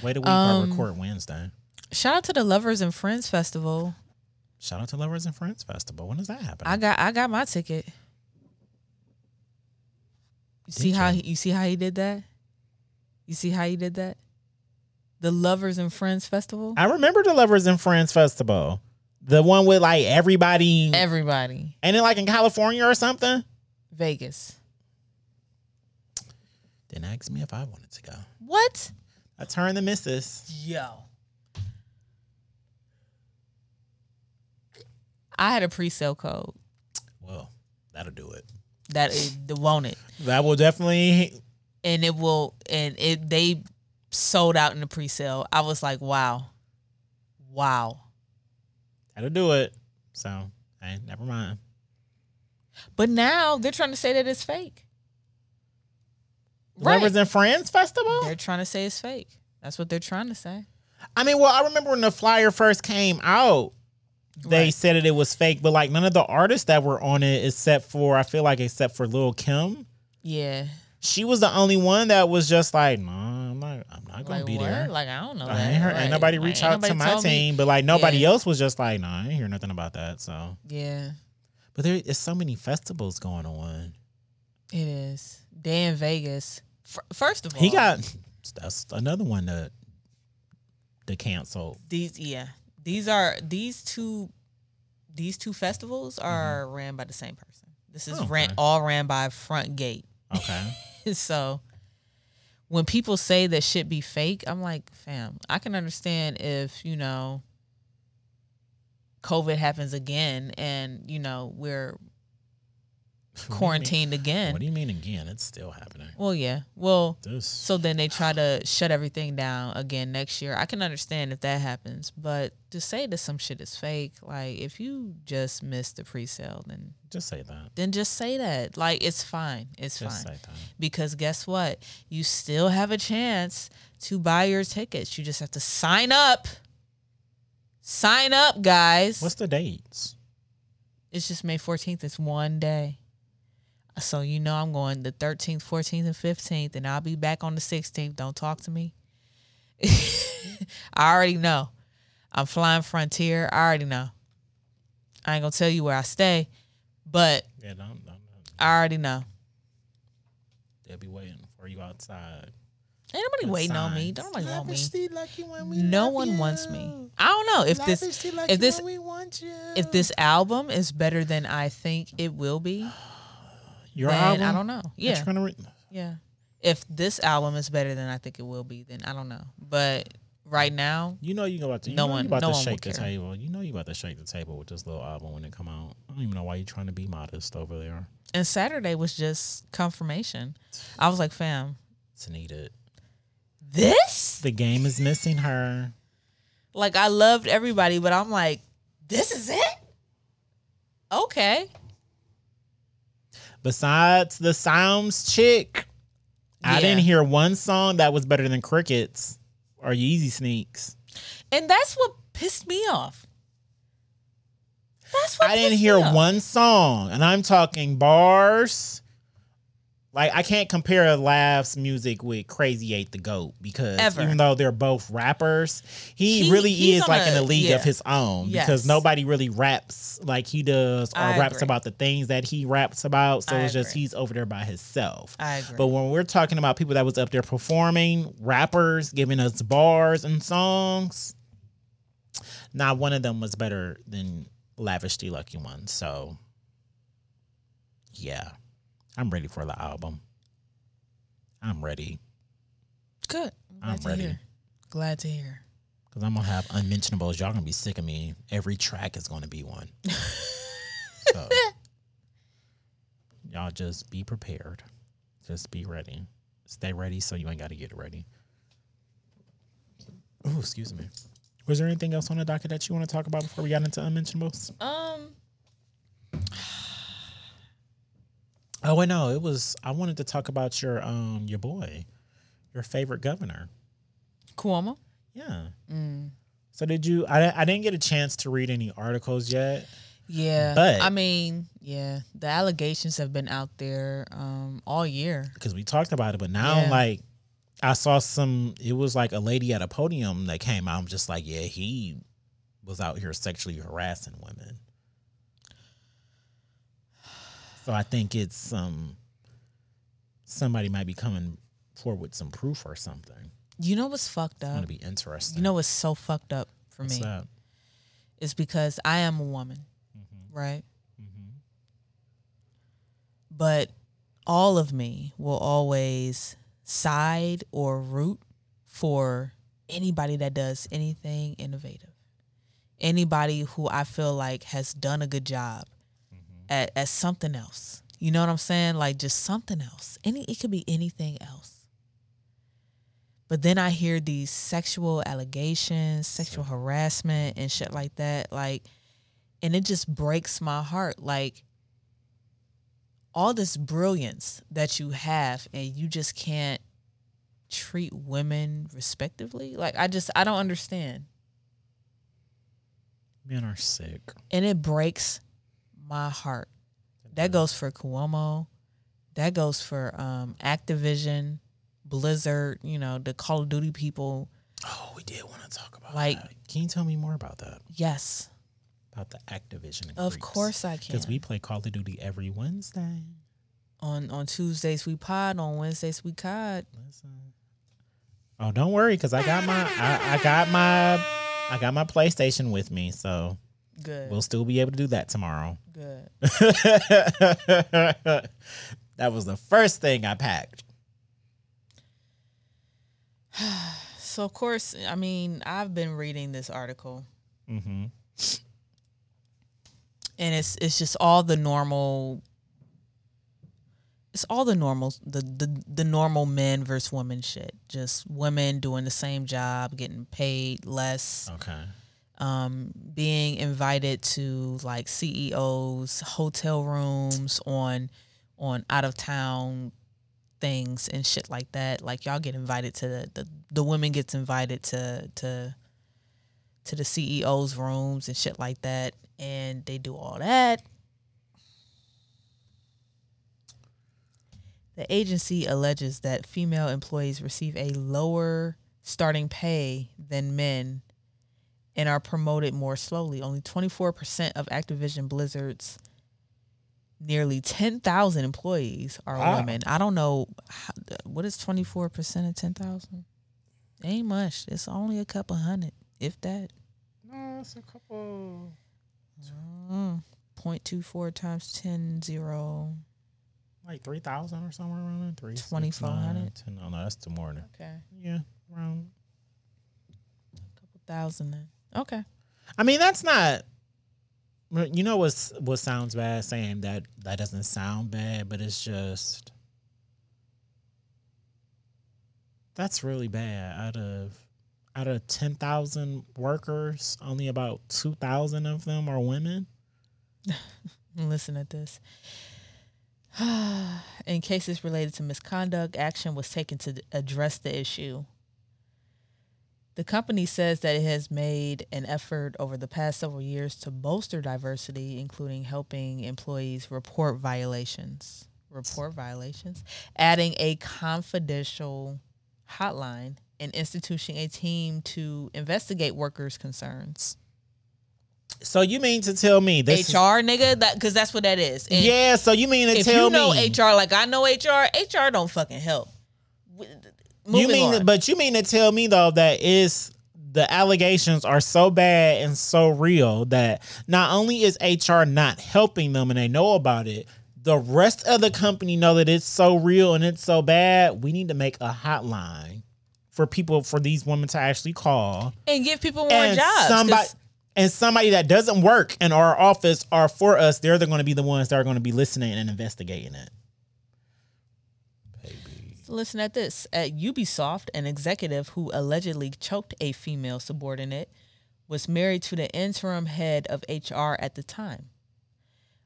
wait a week um, or record Wednesday. Shout out to the Lovers and Friends Festival. Shout out to Lovers and Friends Festival. When does that happen? I got I got my ticket. You did see you? how he, you see how he did that? You see how he did that? The Lovers and Friends Festival? I remember the Lovers and Friends Festival. The one with, like, everybody... Everybody. And then, like, in California or something? Vegas. Then asked me if I wanted to go. What? I turned the missus. Yo. I had a pre-sale code. Well, that'll do it. That is, won't it? That will definitely. And it will, and it they sold out in the pre-sale. I was like, wow. Wow. That'll do it. So, hey, never mind. But now they're trying to say that it's fake. Right. Lovers and Friends Festival? They're trying to say it's fake. That's what they're trying to say. I mean, well, I remember when the flyer first came out, they right. said that it was fake, but like none of the artists that were on it, except for, I feel like, except for Lil' Kim. Yeah. She was the only one that was just like, no, nah, I'm not, I'm not going like, to be what? there. Like, I don't know. I ain't, heard, like, ain't nobody like, reach ain't out nobody to my team, me. But like nobody yeah. else was just like, no, nah, I ain't hear nothing about that. So, yeah. But there is so many festivals going on. It is. Day in Vegas. First of all, he got that's another one that that canceled. These yeah, these are these two these two festivals are mm-hmm. ran by the same person. This is oh, okay. ran all ran by Front Gate. Okay. So when people say that shit be fake, I'm like, fam, I can understand if you know COVID happens again and you know we're quarantined again. What do you mean again? It's still happening. Well, yeah. Well, this. So then they try to shut everything down again next year. I can understand if that happens, but to say that some shit is fake, like if you just missed the pre-sale, then just say that. Then just say that. Like it's fine. It's just fine. Say that. Because guess what? You still have a chance to buy your tickets. You just have to sign up. Sign up, guys. What's the dates? It's just May fourteenth. It's one day. So, you know, I'm going the thirteenth, fourteenth, and fifteenth, and I'll be back on the sixteenth. Don't talk to me. I already know. I'm flying Frontier. I already know. I ain't going to tell you where I stay, but yeah, no, no, no. I already know. They'll be waiting for you outside. Ain't nobody outside. waiting on me. Don't nobody want me. Lucky when we no one you. wants me. I don't know if Life this if this, we want you. if this album is better than I think it will be. Your then album? I don't know. Yeah. Re- yeah. If this album is better than I think it will be, then I don't know. But right now, you know you about to, you no know one, you about no to shake the care. table. You know you about to shake the table with this little album when it come out. I don't even know why you're trying to be modest over there. And Saturday was just confirmation. I was like, fam. It's needed. This? The game is missing her. Like I loved everybody, but I'm like, this is it? Okay. Besides the Sounds chick, I yeah. didn't hear one song that was better than Crickets or Yeezy Sneaks. And that's what pissed me off. That's what I didn't hear off. one song. And I'm talking bars. Like, I can't compare Laugh's music with Crazy Eight the GOAT because Ever. even though they're both rappers, he, he really is like a, in a league yeah. of his own yes. because nobody really raps like he does or I raps agree. about the things that he raps about. So I it's agree. just he's over there by himself. I agree. But when we're talking about people that was up there performing, rappers giving us bars and songs, not one of them was better than Lavishly Lucky One. So, yeah. I'm ready for the album. I'm ready. Good. I'm, glad I'm ready. Hear. Glad to hear. Because I'm going to have unmentionables. Y'all going to be sick of me. Every track is going to be one. So, y'all just be prepared. Just be ready. Stay ready so you ain't got to get ready. Oh, excuse me. Was there anything else on the docket that you want to talk about before we got into unmentionables? Um... Oh, I know. It was. I wanted to talk about your um your boy, your favorite governor, Cuomo. Yeah. Mm. So did you? I I didn't get a chance to read any articles yet. Yeah. But I mean, yeah, the allegations have been out there um all year because we talked about it. But now, yeah. like, I saw some. It was like a lady at a podium that came out. I'm just like, yeah, he was out here sexually harassing women. So I think it's um, somebody might be coming forward with some proof or something. You know what's fucked up? It's going to be interesting. You know what's so fucked up for what's me? That? It's because I am a woman, mm-hmm. right? Mm-hmm. But all of me will always side or root for anybody that does anything innovative. Anybody who I feel like has done a good job. At, at something else. You know what I'm saying? Like just something else. Any it could be anything else. But then I hear these sexual allegations, sexual sure. harassment and shit like that. Like, and it just breaks my heart. Like all this brilliance that you have and you just can't treat women respectively. Like I just I don't understand. Men are sick. And it breaks my heart. That goes for Cuomo. That goes for um, Activision, Blizzard, you know, the Call of Duty people. Oh, we did want to talk about like, that. Can you tell me more about that? Yes. About the Activision. And of Greeks. course I can. Because we play Call of Duty every Wednesday. On on Tuesdays we pod, on Wednesdays we cod. Listen. Oh, don't worry, because I got my I, I got my I got my PlayStation with me, so Good. We'll still be able to do that tomorrow. Good. That was the first thing I packed. So, of course, I mean, I've been reading this article. Mm-hmm. And it's it's just all the normal. It's all the normal, the, the, the normal men versus women shit. Just women doing the same job, getting paid less. Okay. Um, being invited to like C E Os, hotel rooms on on out of town things and shit like that. Like y'all get invited to the, the the women gets invited to to to the C E Os rooms and shit like that, and they do all that. The agency alleges that female employees receive a lower starting pay than men and are promoted more slowly. Only twenty-four percent of Activision Blizzard's nearly ten thousand employees are wow. women. I don't know. How, what is twenty-four percent of ten thousand? Ain't much. It's only a couple hundred, if that. No, it's a couple. Mm, zero point two four times ten, zero. Like three thousand or somewhere around there? three, twenty-four hundred? Six, nine, ten, oh, no, that's the morning. Okay. Yeah, around a couple thousand then. Okay. I mean, that's not, you know what's, what sounds bad saying that that doesn't sound bad, but it's just, that's really bad. Out of, out of ten thousand workers, only about two thousand of them are women. Listen at this. In cases related to misconduct, action was taken to address the issue. The company says that it has made an effort over the past several years to bolster diversity, including helping employees report violations. Report violations? Adding a confidential hotline and instituting a team to investigate workers' concerns. So you mean to tell me this H R, is, nigga? Because that, that's what that is. And yeah, so you mean to tell me. If you know me, H R like I know H R, H R don't fucking help. Moving you mean, on. But you mean to tell me though that is the allegations are so bad and so real that not only is H R not helping them and they know about it, the rest of the company know that it's so real and it's so bad. We need to make a hotline for people for these women to actually call and give people more and jobs. Somebody and somebody that doesn't work in our office are for us. They're they're going to be the ones that are going to be listening and investigating it. Listen at this. At Ubisoft, an executive who allegedly choked a female subordinate was married to the interim head of H R at the time.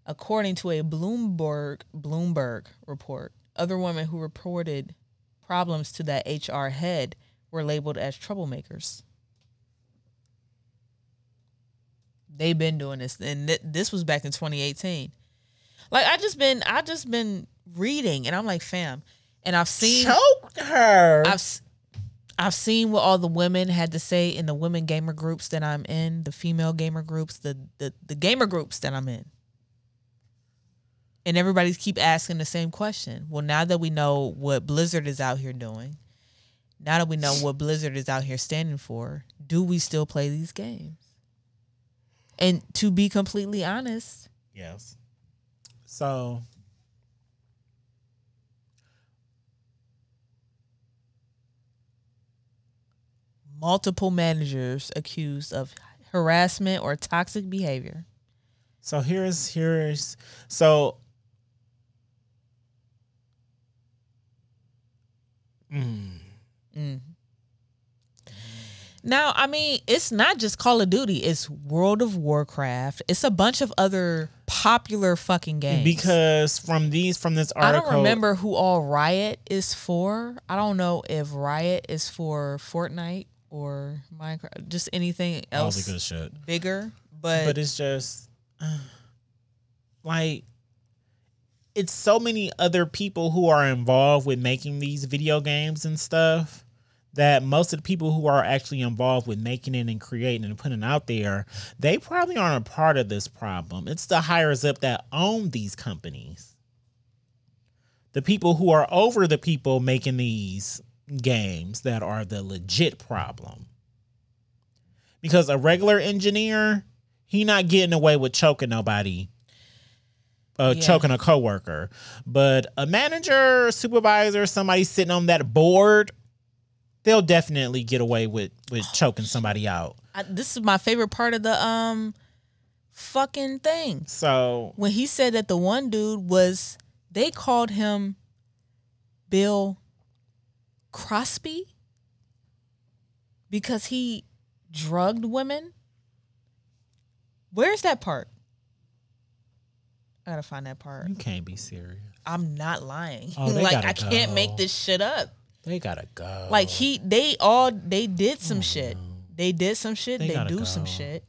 According to a Bloomberg Bloomberg report, other women who reported problems to that H R head were labeled as troublemakers. They've been doing this, and th- this was back in twenty eighteen. Like I just been, I just been reading, and I'm like, fam. And I've seen choked her. I've I've seen what all the women had to say in the women gamer groups that I'm in, the female gamer groups, the the, the gamer groups that I'm in. And everybody keep asking the same question. Well, now that we know what Blizzard is out here doing, now that we know what Blizzard is out here standing for, do we still play these games? And to be completely honest, yes. So multiple managers accused of harassment or toxic behavior. So here's here's so mm. Mm. Now, I mean, it's not just Call of Duty, it's World of Warcraft, it's a bunch of other popular fucking games. Because from these from this article, I don't remember who all Riot is for. I don't know if Riot is for Fortnite or Minecraft, just anything else. All the good shit. Bigger, but but it's just uh, like it's so many other people who are involved with making these video games and stuff that most of the people who are actually involved with making it and creating and putting it out there, they probably aren't a part of this problem. It's the hires up that own these companies, the people who are over the people making these games that are the legit problem. Because a regular engineer, he not getting away with choking nobody, uh, yeah. choking a coworker. But a manager, supervisor, somebody sitting on that board, they'll definitely get away with, with choking somebody out. I, this is my favorite part of the um fucking thing. So when he said that the one dude was, they called him Bill Crosby because he drugged women. Where's that part? I gotta find that part. You can't be serious. I'm not lying. Oh, they like I go. Can't make this shit up. They gotta go. Like he, they all, they did some oh, shit. They did some shit. They, they do go. some shit.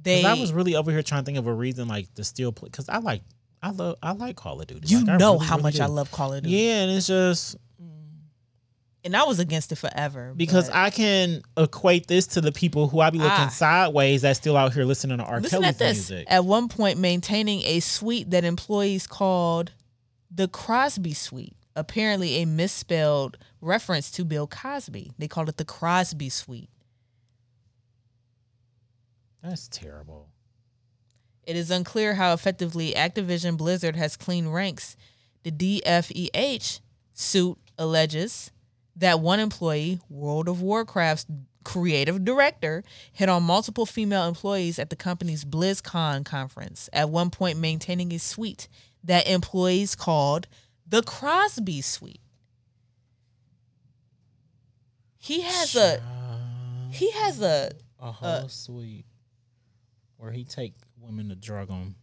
They. I was really over here trying to think of a reason, like the still play, because I like, I love, I like Call of Duty. You like, know really, how really much do. I love Call of Duty. Yeah, and it's just, and I was against it forever because but. I can equate this to the people who I be looking ah. sideways that's still out here listening to R. Listen Kelly's at this. music. At one point, maintaining a suite that employees called the Crosby Suite. Apparently a misspelled reference to Bill Cosby. They called it the Crosby Suite. That's terrible. It is unclear how effectively Activision Blizzard has cleaned ranks. The D F E H suit alleges that one employee, World of Warcraft's creative director, hit on multiple female employees at the company's BlizzCon conference, at one point maintaining a suite that employees called the Crosby Suite. He has a he has a a whole a, suite where he take women to drug them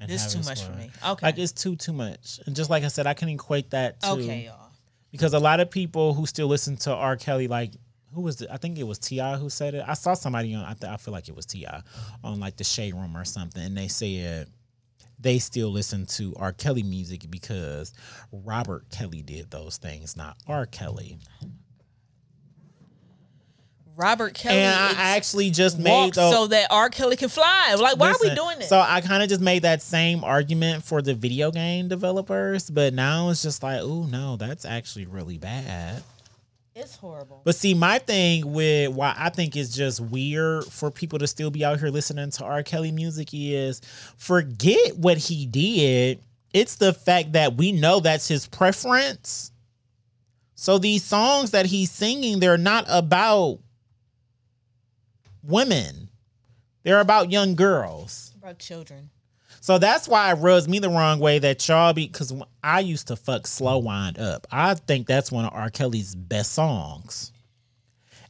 And it's too much fun. for me. Okay. Like, it's too, too much. And just like I said, I can equate that to. Okay, y'all. Because a lot of people who still listen to R. Kelly, like, who was the, I think it was T I who said it. I saw somebody on, I, th- I feel like it was T I, on like the Shade Room or something. And they said they still listen to R. Kelly music because Robert Kelly did those things, not R. Kelly. Robert Kelly. And I actually just made those, so that R. Kelly can fly. Like, why listen, are we doing this? So I kind of just made that same argument for the video game developers, but now it's just like, oh no, that's actually really bad. It's horrible. But see, my thing with why I think it's just weird for people to still be out here listening to R. Kelly music is, forget what he did. It's the fact that we know that's his preference. So these songs that he's singing, they're not about women. They're about young girls. It's about children. So that's why it rubs me the wrong way that y'all be, because I used to fuck Slow Wind up. I think that's one of R. Kelly's best songs.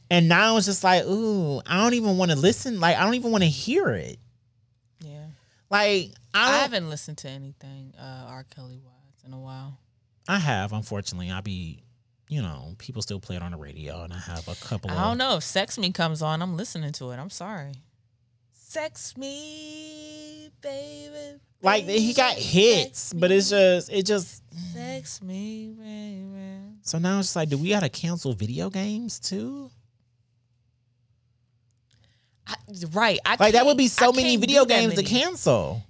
And now it's just like, ooh, I don't even want to listen. Like, I don't even want to hear it. Yeah. Like, I, I haven't listened to anything uh, R. Kelly wise in a while. I have, unfortunately. I be, you know, people still play it on the radio, and I have a couple of. I don't know. If Sex Me comes on, I'm listening to it. I'm sorry. Sex Me, baby, baby. Like, he got hits, but it's just, it just. Sex me, baby. So now it's just like, do we gotta cancel video games too? I, right. I like, that would be so I many video games many. to cancel.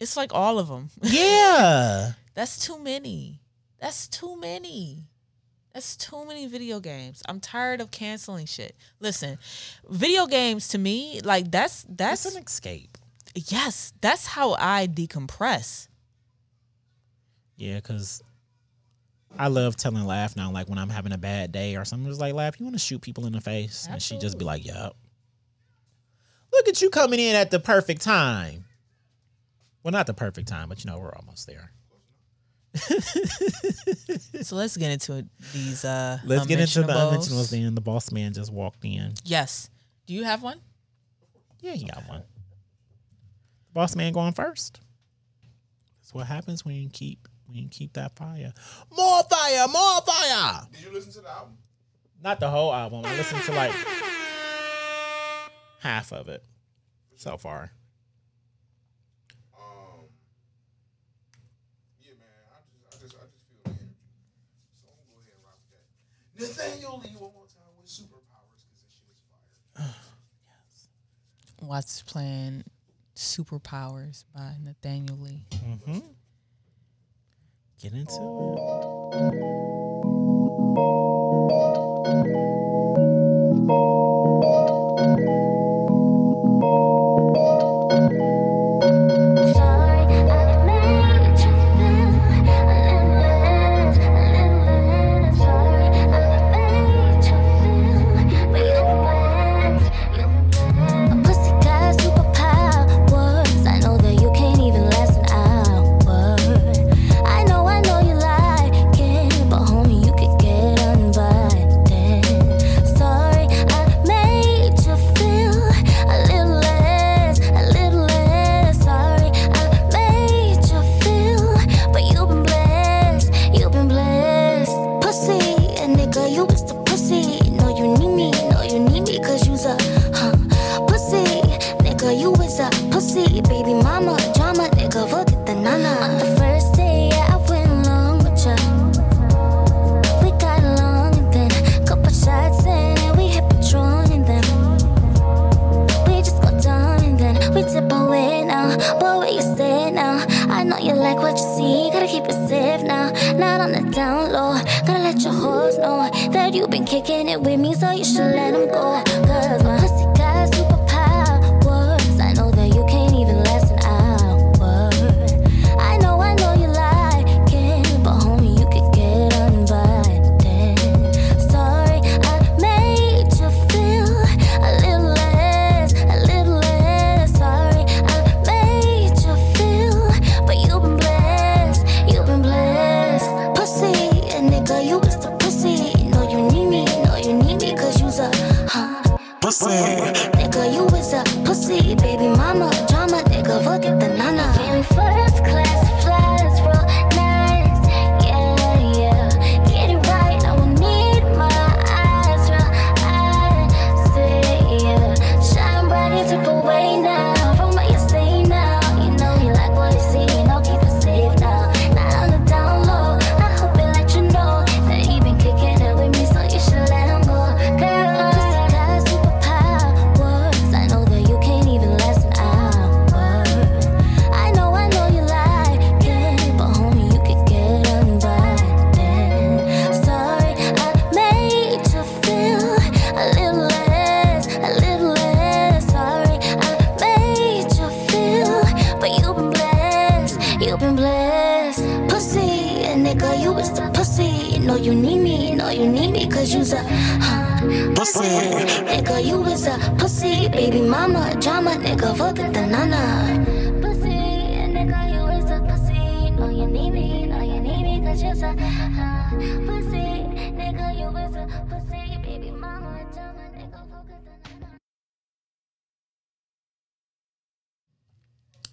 It's like all of them. Yeah. That's too many. That's too many. That's too many video games. I'm tired of canceling shit. Listen, video games to me, like that's that's it's an escape. Yes, that's how I decompress. Yeah, because I love telling Laugh now, like when I'm having a bad day or something, just like, Laugh, you want to shoot people in the face? Absolutely. And she just be like, yup. Look at you coming in at the perfect time. Well, not the perfect time, but you know, we're almost there. So let's get into these uh let's get into the unmentionables. Then the boss man just walked in. Yes. Do you have one? Yeah, he okay. got one. The boss man going first. That's what happens when you keep when you keep that fire. More fire, more fire. Did you listen to the album? Not the whole album. I listened to like half of it so far. Nathaniel Lee one more time with superpowers because that shit was fire. Uh, yes. Watch playing Superpowers by Nathaniel Lee. Mm-hmm. Get into it. Sorry, I made you feel endless, endless. Sorry. Pussy.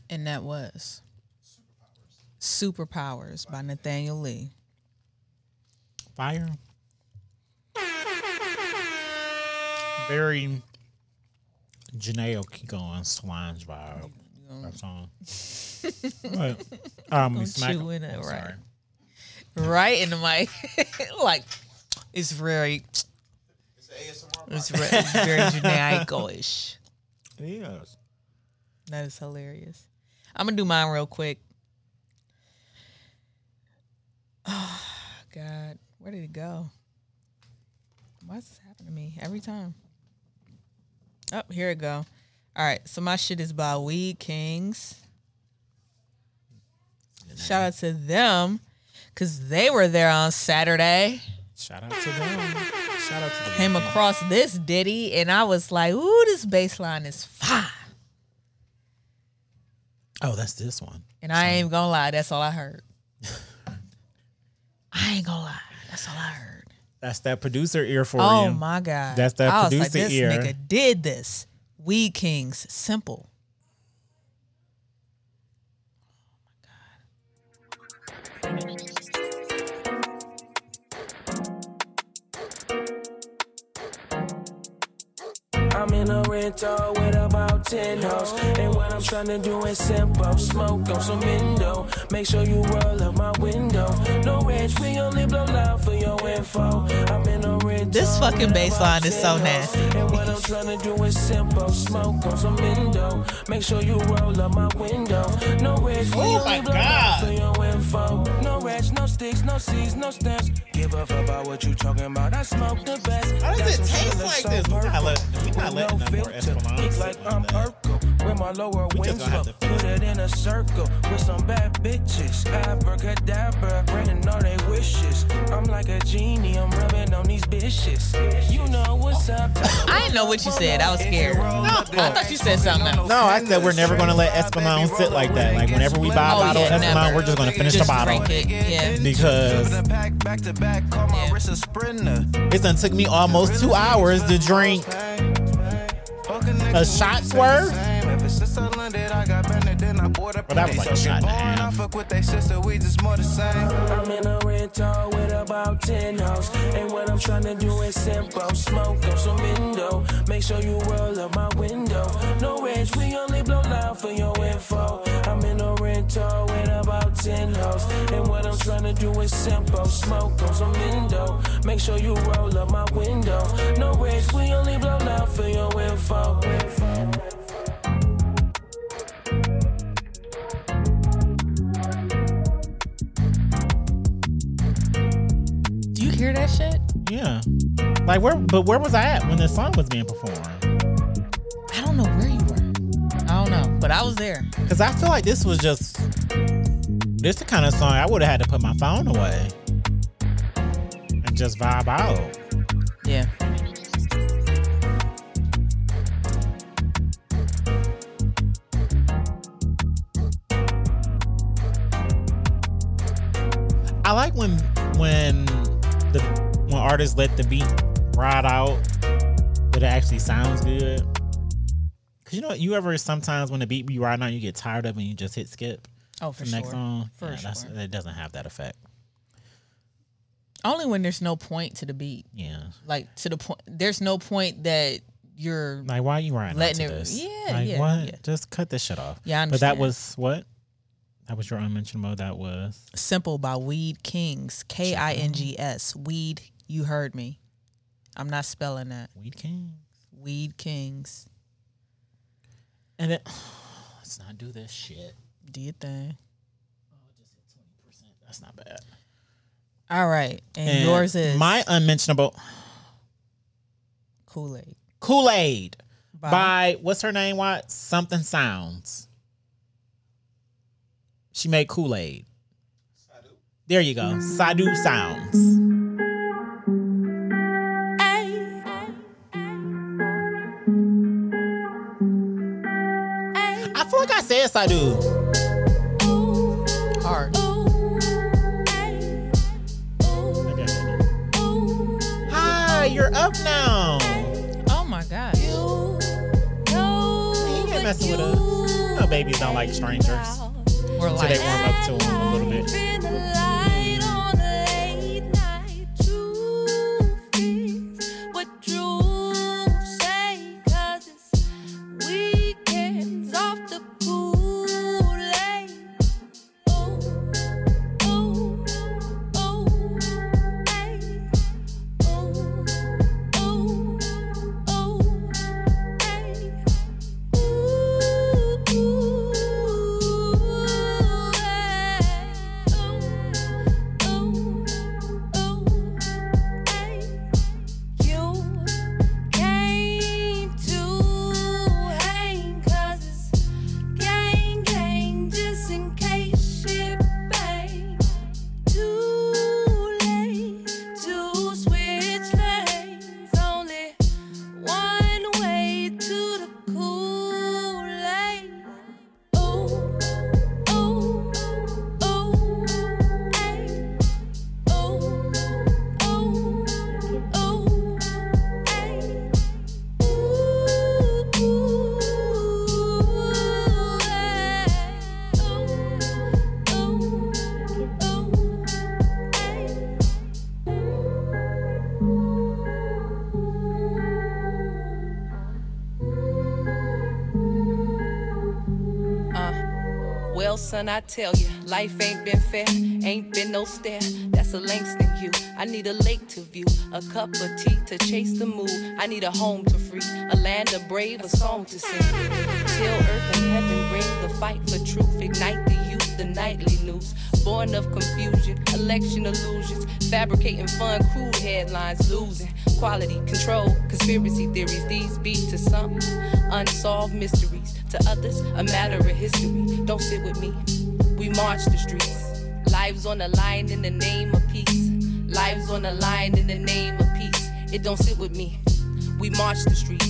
And that was Superpowers, Superpowers by Nathaniel Lee. Fire. Very Jhené keep going Solange vibe. That song. But, um, smack it, oh, right. Right in the mic. Like, it's very... It's A S M R. It's, re- it's very Jhené-ish. It is. That is hilarious. I'm going to do mine real quick. Oh, God. Where did it go? Why does this happen to me every time? Oh, here it go. All right. So my shit is by Weed Kings. Shout out to them because they were there on Saturday. Shout out to them. Shout out to them. Came across this ditty and I was like, ooh, this bass line is fire. Oh, that's this one. And I ain't gonna lie, that's all I heard. I ain't gonna lie, that's all I heard. That's that producer ear for you. Oh my God. That's that I producer was like, this ear. This nigga did this. Weed Kings, simple. Oh my God. I'm in a rental with about ten hoes, and what I'm trying to do is simple. Smoke on some window, make sure you roll up my window. No ranch, we only blow loud for your info. I'm in a rental. This fucking bass line is so nasty. And what I'm trying to do is simple. Smoke on some window, make sure you roll up my window. No ranch, we only blow loud for your info. No ranch, no sticks, no seeds, no stems. Give up about what you talking about. I smoke the best. How does it taste like this? We gotta let. No filter, eat like I'm Urkel. With my lower wings up, put it in a circle with some bad bitches. Abracadabra, granting all their wishes. I'm like a genie, I'm rubbing on these bitches. You know what's up. I didn't know what you said. I was scared. No, I thought you said something else. No, I said we're never gonna let Espelon sit like that. Like whenever we buy a bottle of oh, yeah, Espelon, we're just gonna finish just the bottle. It. Yeah. Because yeah. It done took me almost two hours to drink. A shot swerve? But that was like a shot and a half. I'm in a rental with about ten hoes, and what I'm trying to do is simple. Smoke up some window, make sure you roll up my window. No range, we only blow loud for your info. I'm in a rental with about ten hoes, and what I'm trying to do is simple. Smoke up some window, make sure you roll up my window. No range, we only blow loud for your info. Hear that shit? Yeah. Like where but where was I at when this song was being performed? I don't know where you were. I don't know, but I was there. Cause I feel like this was just this the kind of song I would have had to put my phone away and just vibe out. Yeah. I like when when The, when artists let the beat ride out, but it actually sounds good. Cause you know, you ever sometimes when the beat be riding out, you get tired of it and you just hit skip. Oh, for the sure. Next song, for yeah, sure. That's, it doesn't have that effect. Only when there's no point to the beat. Yeah. Like, to the point, there's no point that you're like, why are you running letting it, this? Yeah, like, yeah, what? Yeah. Just cut this shit off. Yeah, I understand. But that was what? That was your unmentionable. That was Simple by Weed Kings. K I N G S. Weed. You heard me. I'm not spelling that. Weed Kings. Weed Kings. And then oh, let's not do this shit. Do your thing. Oh, just hit twenty percent. That's not bad. All right, and, and yours is my unmentionable. Kool Aid. Kool Aid by, by what's her name? What something sounds. She made Kool Aid. Sadhu. There you go. Sadhu Sounds. I feel like I said Sadhu. Hard. Hi, you're up now. Oh my God. You ain't messing with us. No babies don't like strangers. Or so they warm up to him a little bit. Son, I tell you, life ain't been fair, ain't been no stair, that's a Langston you. I need a lake to view, a cup of tea to chase the mood. I need a home to free, a land of brave, a song to sing. Till earth and heaven ring, the fight for truth, ignite the youth, the nightly news. Born of confusion, election illusions, fabricating fun, crude headlines, losing quality control, conspiracy theories. These be to some unsolved mysteries, to others a matter of history. Don't sit with me, we march the streets. Lives on the line in the name of peace. Lives on the line in the name of peace. It don't sit with me, we march the streets.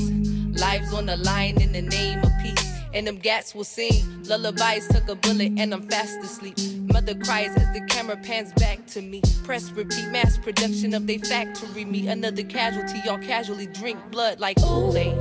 Lives on the line in the name of peace. And them gats will sing, lullabies took a bullet and I'm fast asleep. Mother cries as the camera pans back to me. Press repeat, mass production of they factory. Me, another casualty, y'all casually drink blood like Kool-Aid.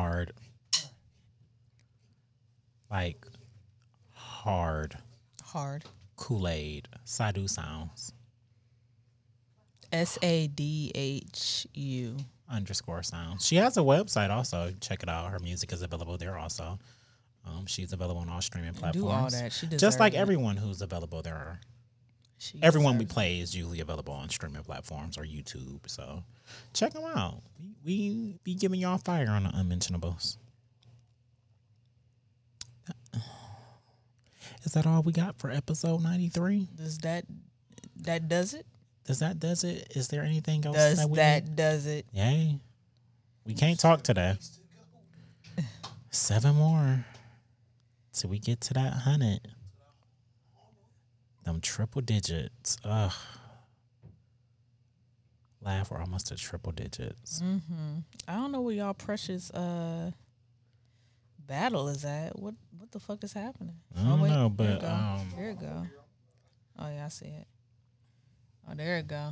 Hard, like hard, hard. Kool Aid, Sadhu Sounds. S A D H U underscore sounds. She has a website also. Check it out. Her music is available there also. Um, she's available on all streaming platforms. Do all that. She just like it. Everyone who's available there. She everyone we play is usually available on streaming platforms or YouTube, so check them out. We be giving y'all fire on the unmentionables. Is that all we got for episode ninety-three? Does that that does it? Does that does it? Is there anything else does that we that need? Does it? Yay! We can't talk today. Seven more till we get to that hundred. Them triple digits. Ugh. laugh were almost to triple digits. Mm-hmm. I don't know where y'all precious uh, battle is at. What what the fuck is happening? I don't oh, wait. know, but... There it go. Um, there it go. Oh, yeah, I see it. Oh, there it go.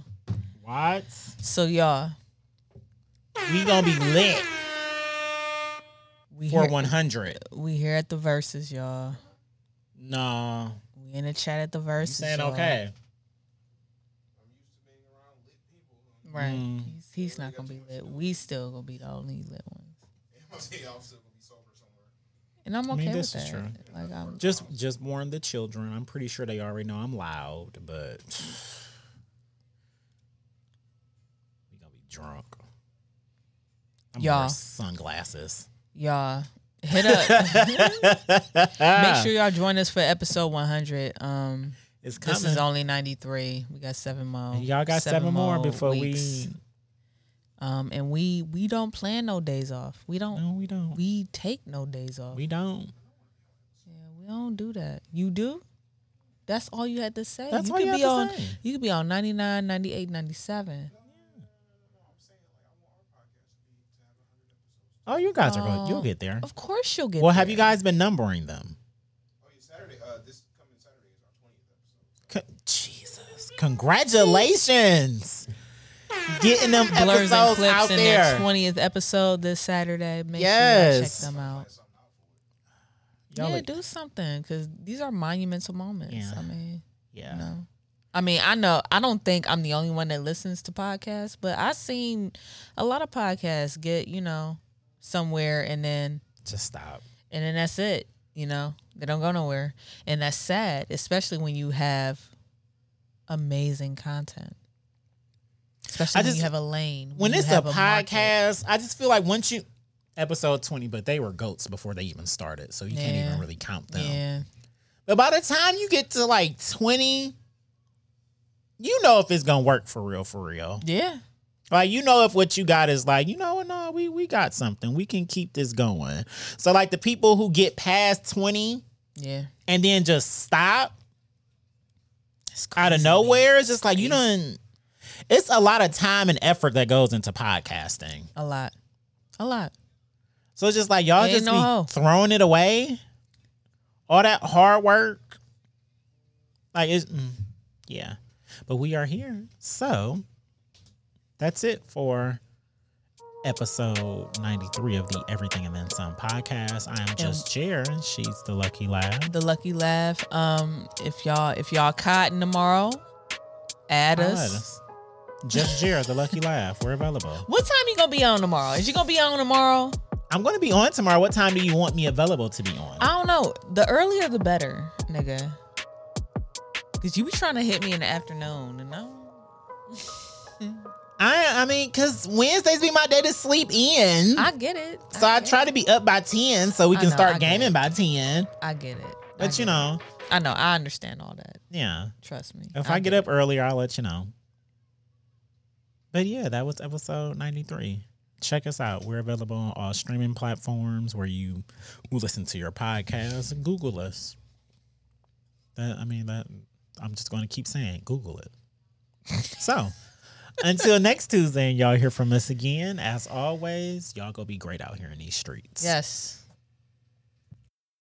What? So, y'all... We gonna be lit. We for one hundred. We here at the Versus, y'all. No. We in the chat at the Versus, you saying y'all. Okay. I'm used to being around lit people. Right. Mm. He's, he's not gonna be lit. We still gonna be the only lit ones. I'm still gonna be sober somewhere. And I'm okay I mean, this with is that. True. Like, I'm, just, just warn the children. I'm pretty sure they already know I'm loud, but we gonna be drunk. I'm y'all wearing sunglasses. Y'all hit up. Make sure y'all join us for episode one hundred. Um, it's coming. This is only ninety-three. We got seven more. And y'all got seven, seven more, more before weeks. we. Um, and we we don't plan no days off. We don't. No, we don't. We take no days off. We don't. Yeah, we don't do that. You do. That's all you had to say. That's you all could you be had to on. Say. You could be on ninety-nine, ninety-eight, ninety-seven. Oh, you guys are going. You'll get there. Of course you'll get well, there. Well, have you guys been numbering them? Oh, yeah, Saturday. Uh, this coming Saturday is our twentieth episode. Con- Jesus. Congratulations. Getting them Blurs episodes and Clips out in there. Their twentieth episode this Saturday. Make yes. sure you check them out. Y'all yeah, like- do something because these are monumental moments. Yeah. I mean, yeah. You know. I mean, I know, I don't think I'm the only one that listens to podcasts, but I've seen a lot of podcasts get, you know, somewhere and then just stop and then that's it, you know, they don't go nowhere, and that's sad, especially when you have amazing content, especially I when just, you have a lane when, when it's a, a podcast market. I just feel like once you episode twenty, but they were goats before they even started, so you yeah. can't even really count them yeah. But by the time you get to like twenty, you know if it's gonna work for real for real yeah. Like, you know, if what you got is like, you know, no, we we got something. We can keep this going. So, like, the people who get past twenty yeah, and then just stop out of nowhere, it's just like, you done, it's a lot of time and effort that goes into podcasting. A lot. A lot. So, it's just like, y'all just be throwing it away. All that hard work. Like, it's, mm, yeah. But we are here, so... That's it for episode ninety-three of the Everything and Then Some podcast. I am just Jer. She's the Lucky Laugh. The Lucky Laugh. Um, if y'all if y'all cotton tomorrow, add us. Add us. Just Jer, the Lucky Laugh. We're available. What time you gonna be on tomorrow? Is you gonna be on tomorrow? I'm gonna be on tomorrow. What time do you want me available to be on? I don't know. The earlier the better, nigga. Cause you be trying to hit me in the afternoon, and I don't... I I mean, because Wednesdays be my day to sleep in. I get it. I so I try it. to be up by ten so we can know, start gaming by ten. I get it. But, get you know. It. I know. I understand all that. Yeah. Trust me. If I, I get, get up earlier, I'll let you know. But, yeah, that was episode ninety-three. Check us out. We're available on all streaming platforms where you listen to your podcast. Google us. That I mean, that I'm just going to keep saying Google it. So. Until next Tuesday, and y'all hear from us again. As always, y'all go be great out here in these streets. Yes.